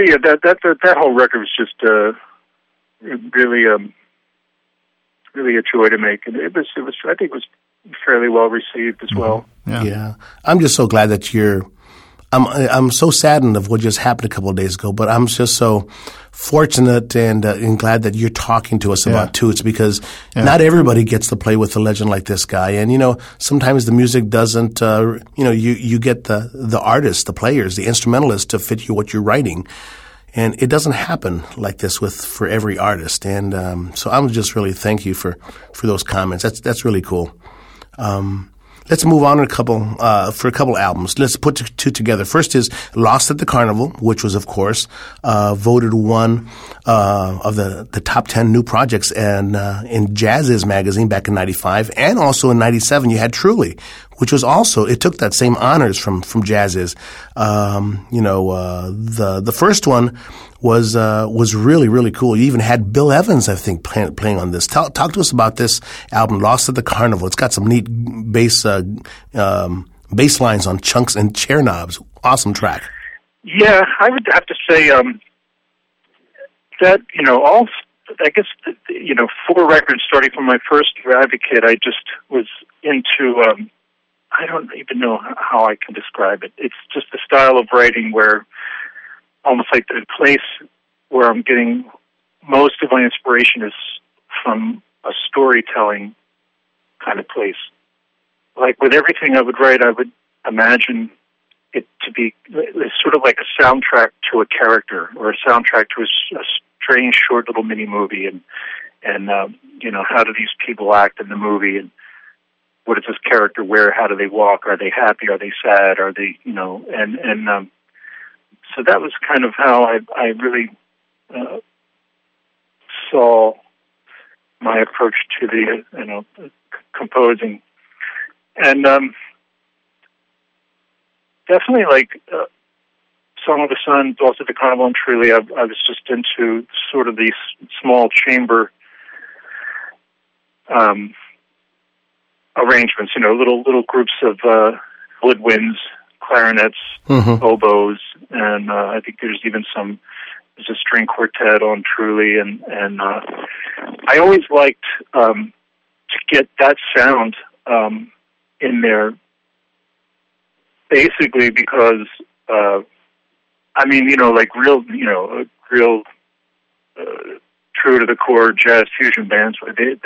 that whole record was just really a joy to make, and it was I think it was fairly well received as well. Yeah. Yeah, I'm just so glad that you're. I'm so saddened of what just happened a couple of days ago, but I'm just so fortunate and glad that you're talking to us about Toots, because not everybody gets to play with a legend like this guy. And, sometimes the music doesn't you get the artists, the players, the instrumentalists to fit you what you're writing. And it doesn't happen like this for every artist. And so I'm just really thank you for those comments. That's really cool. Let's move on for a couple albums. Let's put two together. First is Lost at the Carnival, which was, of course, voted one of the top 10 new projects and in Jazz's magazine back in 95. And also in 97, you had Truly, which was also, it took that same honors from Jazz's. The first one was really, really cool. You even had Bill Evans, I think, playing on this. Talk to us about this album, Lost at the Carnival. It's got some neat bass lines on chunks and chair knobs. Awesome track. Yeah, I would have to say that, four records starting from my first Advocate, I just was into, I don't even know how I can describe it. It's just the style of writing where almost like the place where I'm getting most of my inspiration is from a storytelling kind of place. Like with everything I would write, I would imagine it to be sort of like a soundtrack to a character or a soundtrack to a strange short little mini movie, and how do these people act in the movie, and what does this character wear? How do they walk? Are they happy? Are they sad? Are they so that was kind of how I really saw my approach to the composing. And definitely like Song of the Sun, Lost at the Carnival, and Truly, I was just into sort of these small chamber arrangements, little groups of woodwinds, clarinets, oboes, and I think there's a string quartet on Truly, and I always liked to get that sound in there, basically because real true to the core jazz fusion bands,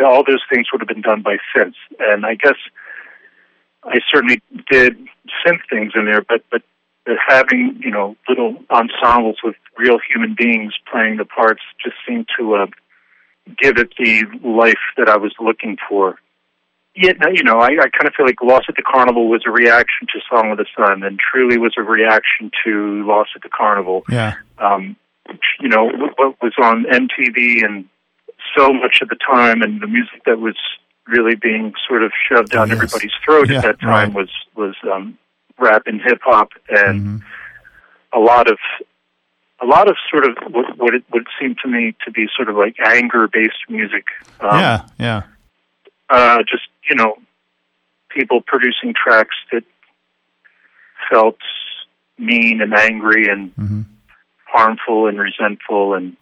all those things would have been done by synths, and I guess I certainly did synth things in there, but having little ensembles with real human beings playing the parts just seemed to give it the life that I was looking for. Yet, I kind of feel like Lost at the Carnival was a reaction to Song of the Sun, and Truly was a reaction to Lost at the Carnival. Yeah. What was on MTV and so much at the time, and the music that was really being sort of shoved down everybody's throat at that time was rap and hip hop, and a lot of sort of what it would seem to me to be sort of like anger based music. People producing tracks that felt mean and angry and harmful and resentful, and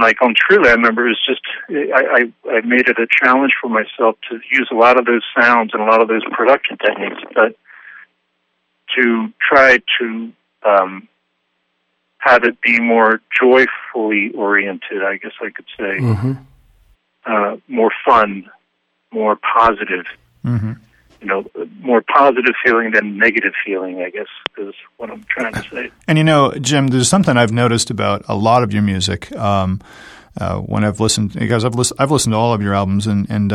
like on Truly, I remember it was just I made it a challenge for myself to use a lot of those sounds and a lot of those production techniques, but to try to have it be more joyfully oriented, I guess I could say. More fun, more positive, more positive feeling than negative feeling, I guess, is what I'm trying to say. And, Jim, there's something I've noticed about a lot of your music. when I've listened, guys, I've listened to all of your albums, and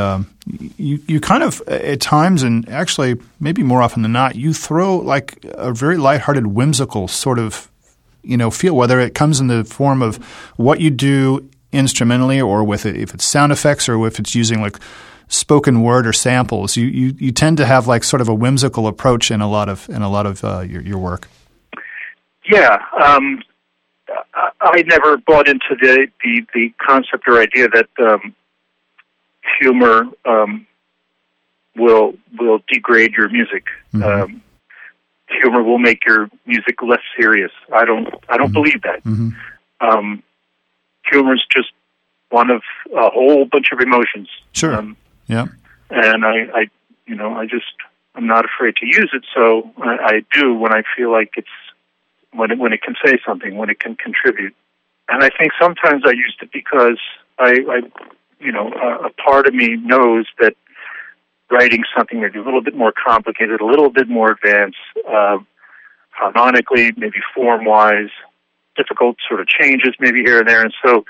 you kind of at times, and actually maybe more often than not, you throw like a very lighthearted, whimsical sort of, feel, whether it comes in the form of what you do instrumentally or with it, if it's sound effects or if it's using like spoken word or samples. You tend to have like sort of a whimsical approach in a lot of your work. Yeah. I never bought into the concept or idea that humor will degrade your music. Mm-hmm. Humor will make your music less serious. I don't mm-hmm. believe that. Mm-hmm. Humor is just one of a whole bunch of emotions. Sure. Yeah. And I'm not afraid to use it. So I do when I feel like it's. When it can say something, when it can contribute. And I think sometimes I used it because I a part of me knows that writing something maybe a little bit more complicated, a little bit more advanced, harmonically, maybe form-wise, difficult sort of changes maybe here and there. And so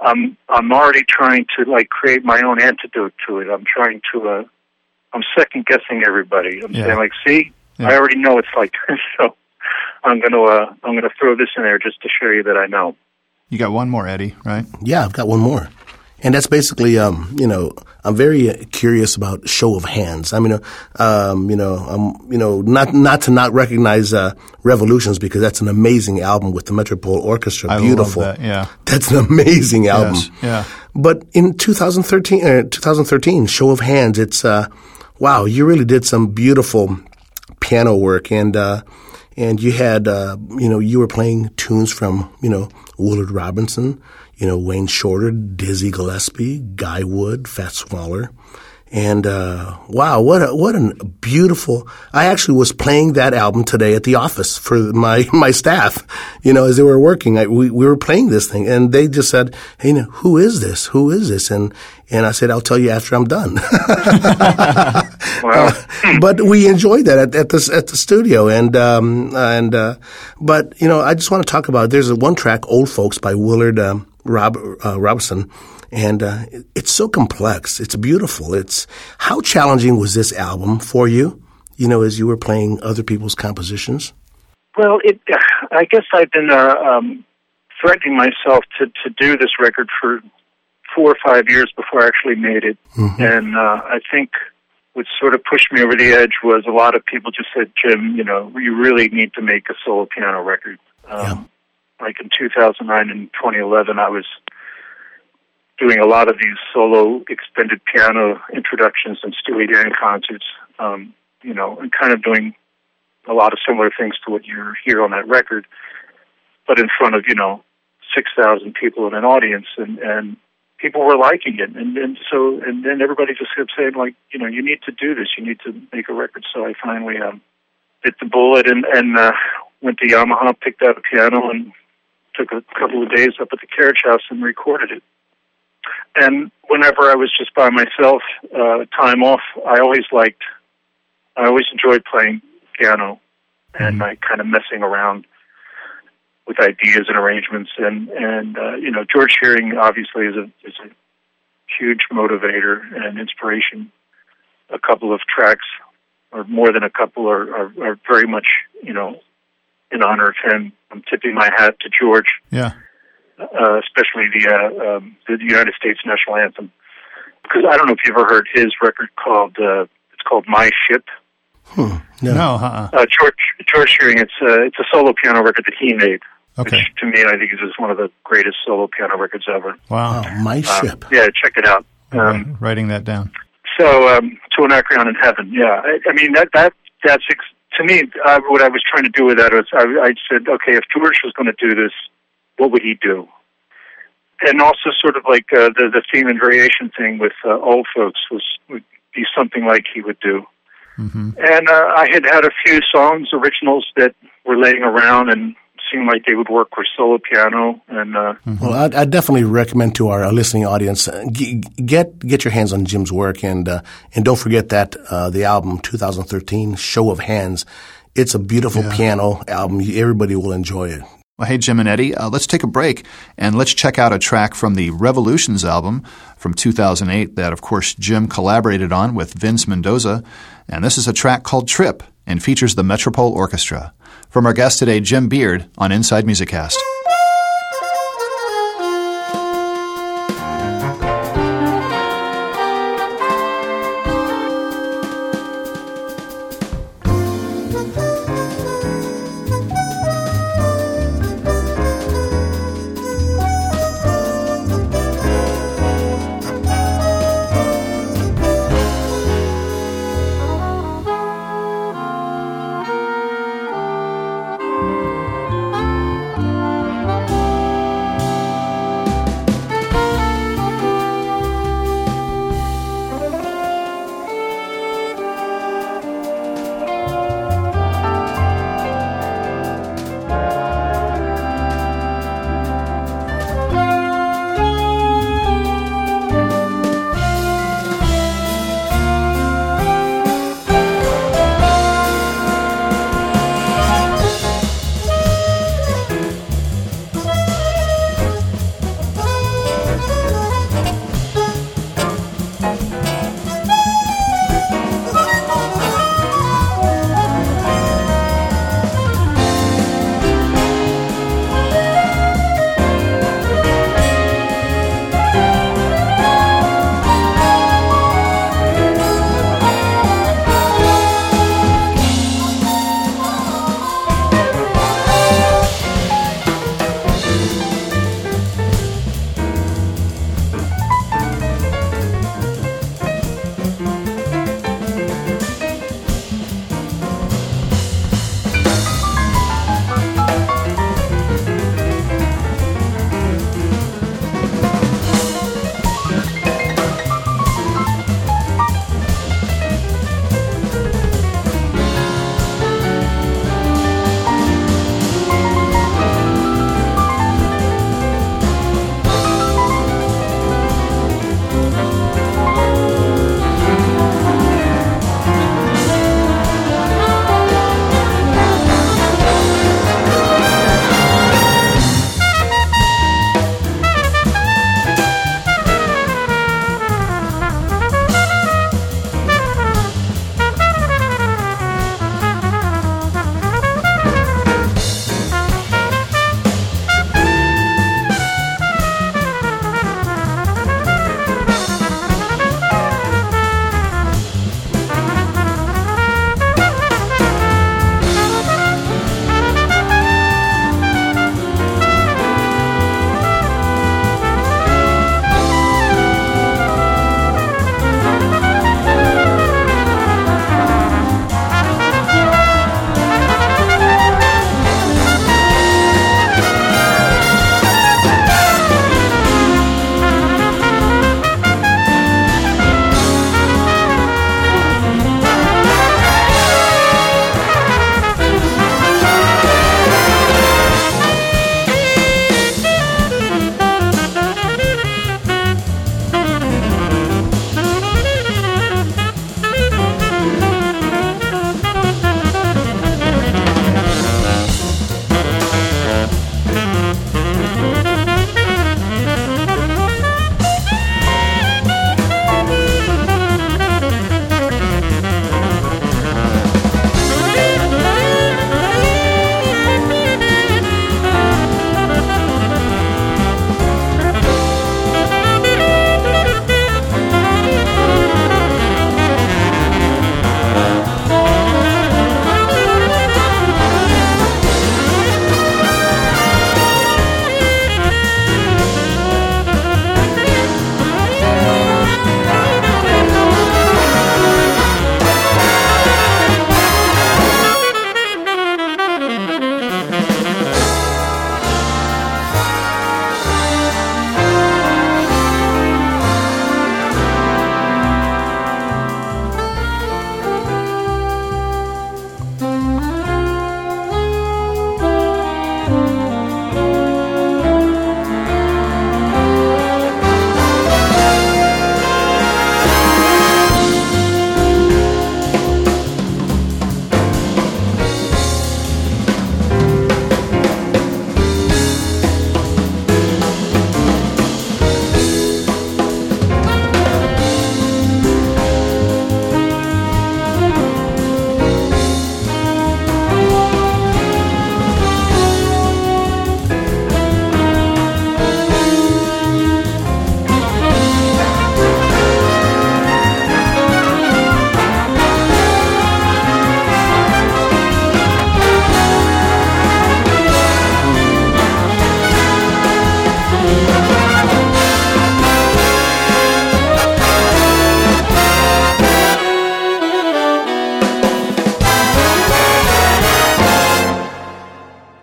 I'm already trying to like create my own antidote to it. I'm trying to I'm second-guessing everybody. I'm saying like, see, I already know it's like this, so. I'm gonna throw this in there just to show you that I know. You got one more, Eddie, right? Yeah, I've got one more, and that's basically, I'm very curious about show of hands. I mean, not to recognize Revolutions, because that's an amazing album with the Metropole Orchestra. Beautiful. I love that. Yeah, that's an amazing album. Yes. Yeah. But in 2013, Show of Hands, it's wow, you really did some beautiful piano work. And you had, you were playing tunes from, Willard Robinson, Wayne Shorter, Dizzy Gillespie, Guy Wood, Fats Waller, and wow, what a beautiful! I actually was playing that album today at the office for my staff, as they were working. We were playing this thing, and they just said, "Hey, who is this? Who is this?" And I said, I'll tell you after I'm done. Wow. But we enjoyed that at the studio. But I just want to talk about, there's one track, Old Folks, by Willard Robinson. And it's so complex. It's beautiful. How challenging was this album for you, as you were playing other people's compositions? Well, I guess I've been threatening myself to do this record for 4 or 5 years before I actually made it. Mm-hmm. And I think what sort of pushed me over the edge was a lot of people just said, Jim, you really need to make a solo piano record. Like in 2009 and 2011, I was doing a lot of these solo extended piano introductions and Steely Dan concerts, and kind of doing a lot of similar things to what you hear on that record, but in front of, 6,000 people in an audience, and people were liking it, and then everybody just kept saying, like, you need to do this, you need to make a record. So I finally bit the bullet and went to Yamaha, picked out a piano, and took a couple of days up at the carriage house and recorded it. And whenever I was just by myself, time off, I always enjoyed playing piano and like kind of messing around with ideas and arrangements, and George Shearing obviously is a huge motivator and inspiration. A couple of tracks, or more than a couple, are very much in honor of him. I'm tipping my hat to George, especially the United States National Anthem, because I don't know if you ever heard his record called My Ship. George Shearing. It's a solo piano record that he made. Okay. Which, to me, I think is one of the greatest solo piano records ever. Wow. My Ship. Yeah, check it out. Right. Writing that down. So, To Anacreon in Heaven, yeah. I mean, that's to me, what I was trying to do with that was, I said, okay, if George was going to do this, what would he do? And also sort of like the theme and variation thing with Old Folks would be something like he would do. Mm-hmm. And I had a few songs, originals, that were laying around and seemed like they would work for solo piano. And well, I definitely recommend to our listening audience, get your hands on Jim's work, and don't forget that the album 2013, Show of Hands, it's a beautiful piano album. Everybody will enjoy it. Well, hey, Jim and Eddie, let's take a break and let's check out a track from the Revolutions album from 2008 that, of course, Jim collaborated on with Vince Mendoza. And this is a track called Trip and features the Metropole Orchestra. From our guest today, Jim Beard, on Inside Musiccast.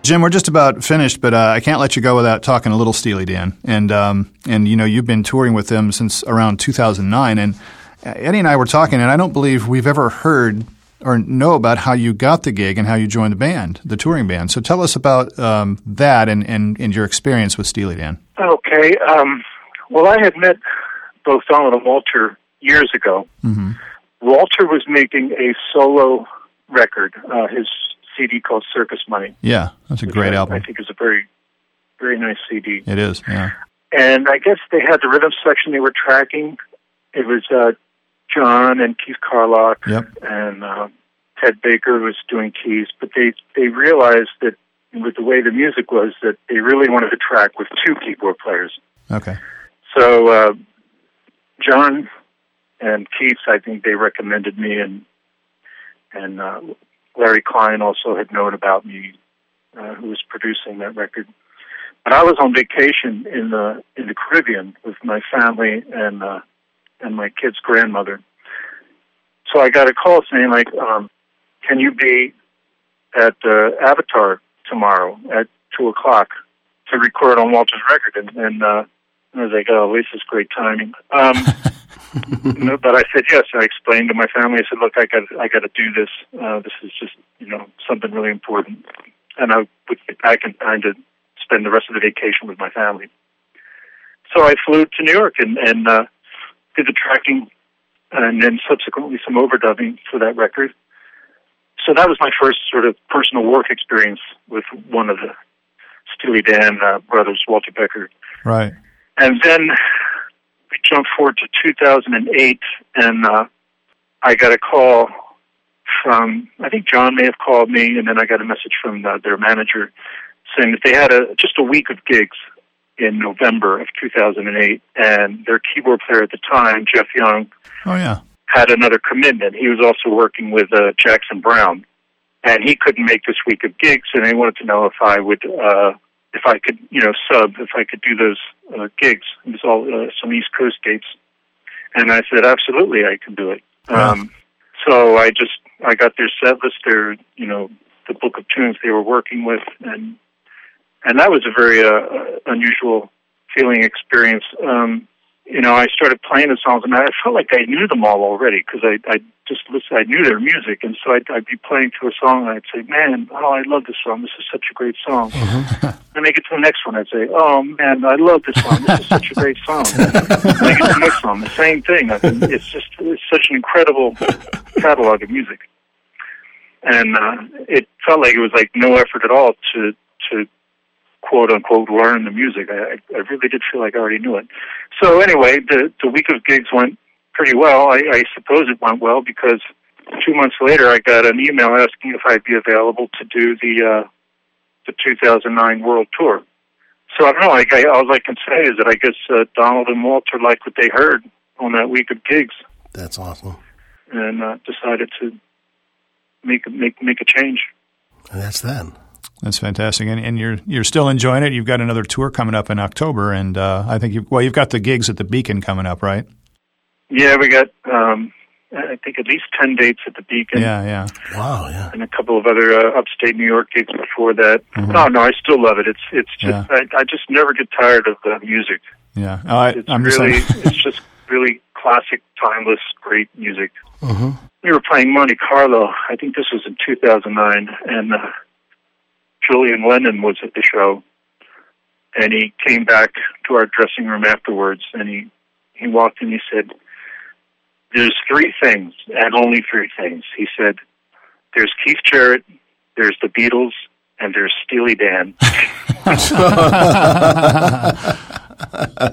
Jim, we're just about finished, but I can't let you go without talking a little Steely Dan. And you know, you've been touring with them since around 2009, and Eddie and I were talking, and I don't believe we've ever heard or know about how you got the gig and how you joined the band, the touring band. So tell us about that and your experience with Steely Dan. Okay. Well, I had met both Donald and Walter years ago. Mm-hmm. Walter was making a solo record, his CD called Circus Money. Yeah, that's a great album. I think it's a very, very nice CD. It is, yeah. And I guess they had the rhythm section they were tracking. It was John and Keith Carlock, yep, and Ted Baker was doing keys, but they realized that with the way the music was, that they really wanted to track with two keyboard players. Okay. So John and Keith, I think they recommended me, and Larry Klein also had known about me, who was producing that record. But I was on vacation in the Caribbean with my family and my kid's grandmother. So I got a call saying, like, can you be at Avatar tomorrow at 2 o'clock to record on Walter's record? And I was like, oh, at least it's great timing. But I said yes. I explained to my family. I said, look, I got to do this. This is just, you know, something really important. And I can kind of spend the rest of the vacation with my family. So I flew to New York and did the tracking and then subsequently some overdubbing for that record. So that was my first sort of personal work experience with one of the Steely Dan brothers, Walter Becker. Right. And then we jumped forward to 2008, and I got a call from, I think John may have called me, and then I got a message from their manager saying that they had just a week of gigs in November of 2008, and their keyboard player at the time, Jeff Young, had another commitment. He was also working with Jackson Brown, and he couldn't make this week of gigs, and they wanted to know if I would... if I could, you know, sub, if I could do those gigs. It was all some East Coast dates. And I said, absolutely, I can do it. Wow. So I got their set list, their, you know, the book of tunes they were working with. And that was a very unusual feeling experience. You know, I started playing the songs, and I felt like I knew them all already, because I knew their music, and so I'd be playing to a song, and I'd say, man, oh, I love this song, this is such a great song. Mm-hmm. And I get to the next one, I'd say, oh, man, I love this song, this is such a great song. And I get to the next one, the same thing. I mean, it's such an incredible catalog of music. And it felt like it was like no effort at all to quote-unquote, learn the music. I really did feel like I already knew it. So anyway, the week of gigs went pretty well. I suppose it went well, because 2 months later I got an email asking if I'd be available to do the 2009 World Tour. So I don't know, all I can say is that I guess Donald and Walter liked what they heard on that week of gigs. That's awesome. And decided to make a change. And that's that. That's fantastic, and you're still enjoying it. You've got another tour coming up in October, and I think you've got the gigs at the Beacon coming up, right? Yeah, we got I think at least 10 dates at the Beacon. Yeah. Wow, yeah. And a couple of other upstate New York gigs before that. Mm-hmm. No, I still love it. It's just I just never get tired of the music. Yeah, I'm really it's just really classic, timeless, great music. Mm-hmm. We were playing Monte Carlo. I think this was in 2009, and. Julian Lennon was at the show, and he came back to our dressing room afterwards, and he walked in and he said, there's three things, and only three things. He said, there's Keith Jarrett, there's the Beatles, and there's Steely Dan.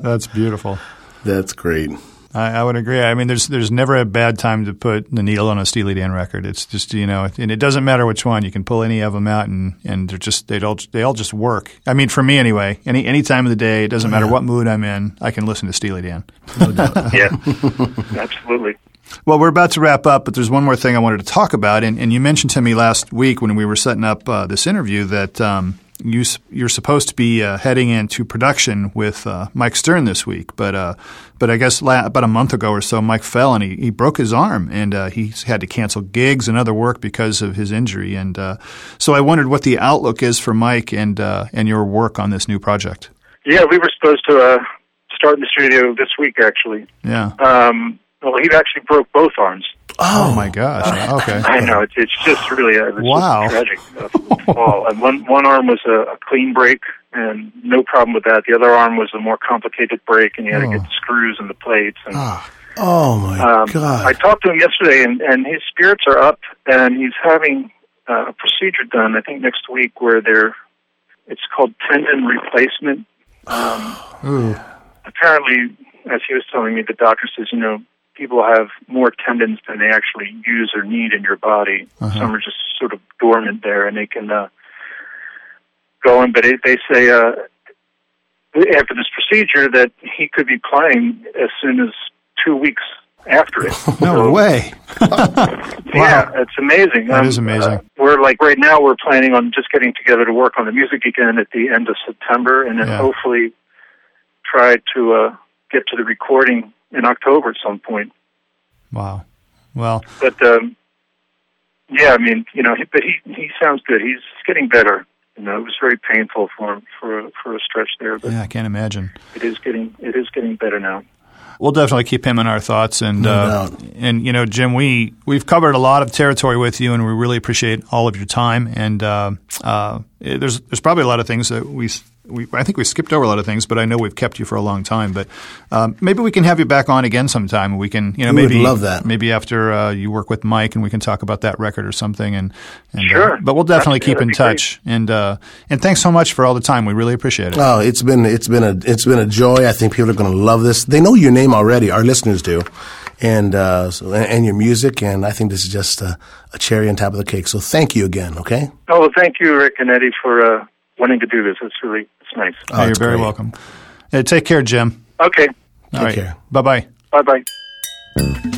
That's beautiful. That's great. I would agree. I mean, there's never a bad time to put the needle on a Steely Dan record. It's just, you know, and it doesn't matter which one. You can pull any of them out, and they're just they all just work. I mean, for me anyway, any time of the day, it doesn't matter what mood I'm in. I can listen to Steely Dan. No doubt. Yeah, absolutely. Well, we're about to wrap up, but there's one more thing I wanted to talk about, and you mentioned to me last week when we were setting up this interview that you're supposed to be heading into production with Mike Stern this week, but I guess about a month ago or so, Mike fell and he broke his arm, and he's had to cancel gigs and other work because of his injury. And so I wondered what the outlook is for Mike and your work on this new project. Yeah, we were supposed to start in the studio this week, actually. Yeah. Well, he actually broke both arms. Oh my gosh! Okay, I know it's just really it's just tragic. Fall. And one arm was a clean break, and no problem with that. The other arm was a more complicated break, and you had to get the screws and the plates. And, God! I talked to him yesterday, and his spirits are up, and he's having a procedure done. I think next week where it's called tendon replacement. Apparently, as he was telling me, the doctor says, people have more tendons than they actually use or need in your body. Uh-huh. Some are just sort of dormant there, and they can go in. But they say after this procedure that he could be playing as soon as 2 weeks after it. No way! Yeah, wow. It's amazing. That is amazing. We're right now we're planning on just getting together to work on the music again at the end of September, and then hopefully try to get to the recording in October at some point. Wow. Well. But, but he sounds good. He's getting better. It was very painful for him for a stretch there. But yeah, I can't imagine. It is getting better now. We'll definitely keep him in our thoughts, and Jim, we've covered a lot of territory with you, and we really appreciate all of your time. And there's probably a lot of things that I think we skipped over a lot of things, but I know we've kept you for a long time. But maybe we can have you back on again sometime. We can, would love that. Maybe after you work with Mike, and we can talk about that record or something. And sure. But we'll definitely keep in touch. Great. And thanks so much for all the time. We really appreciate it. Oh, it's been a joy. I think people are going to love this. They know your name already. Our listeners do, and your music. And I think this is just a cherry on top of the cake. So thank you again. Okay. Oh, well, thank you, Rick and Eddie, for wanting to do this. It's nice. Oh, you're very welcome. Yeah, take care, Jim. Okay. All right. Take care. Bye-bye. Bye-bye.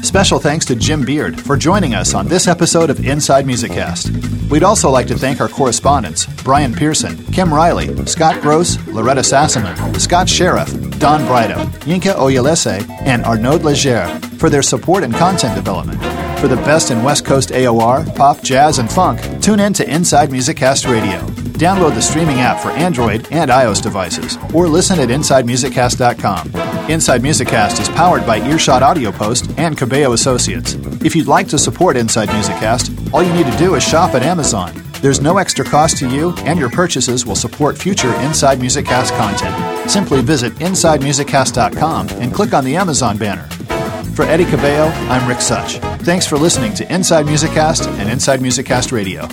Special thanks to Jim Beard for joining us on this episode of Inside MusicCast. We'd also like to thank our correspondents, Brian Pearson, Kim Riley, Scott Gross, Loretta Sassaman, Scott Sheriff, Don Brido, Yinka Oyelese, and Arnaud Legere for their support and content development. For the best in West Coast AOR, pop, jazz, and funk, tune in to Inside MusicCast Radio. Download the streaming app for Android and iOS devices, or listen at InsideMusicCast.com. Inside MusicCast is powered by Earshot Audio Post and Cabello Associates. If you'd like to support Inside MusicCast, all you need to do is shop at Amazon. There's no extra cost to you, and your purchases will support future Inside MusicCast content. Simply visit InsideMusicCast.com and click on the Amazon banner. For Eddie Cabello, I'm Rick Such. Thanks for listening to Inside MusicCast and Inside MusicCast Radio.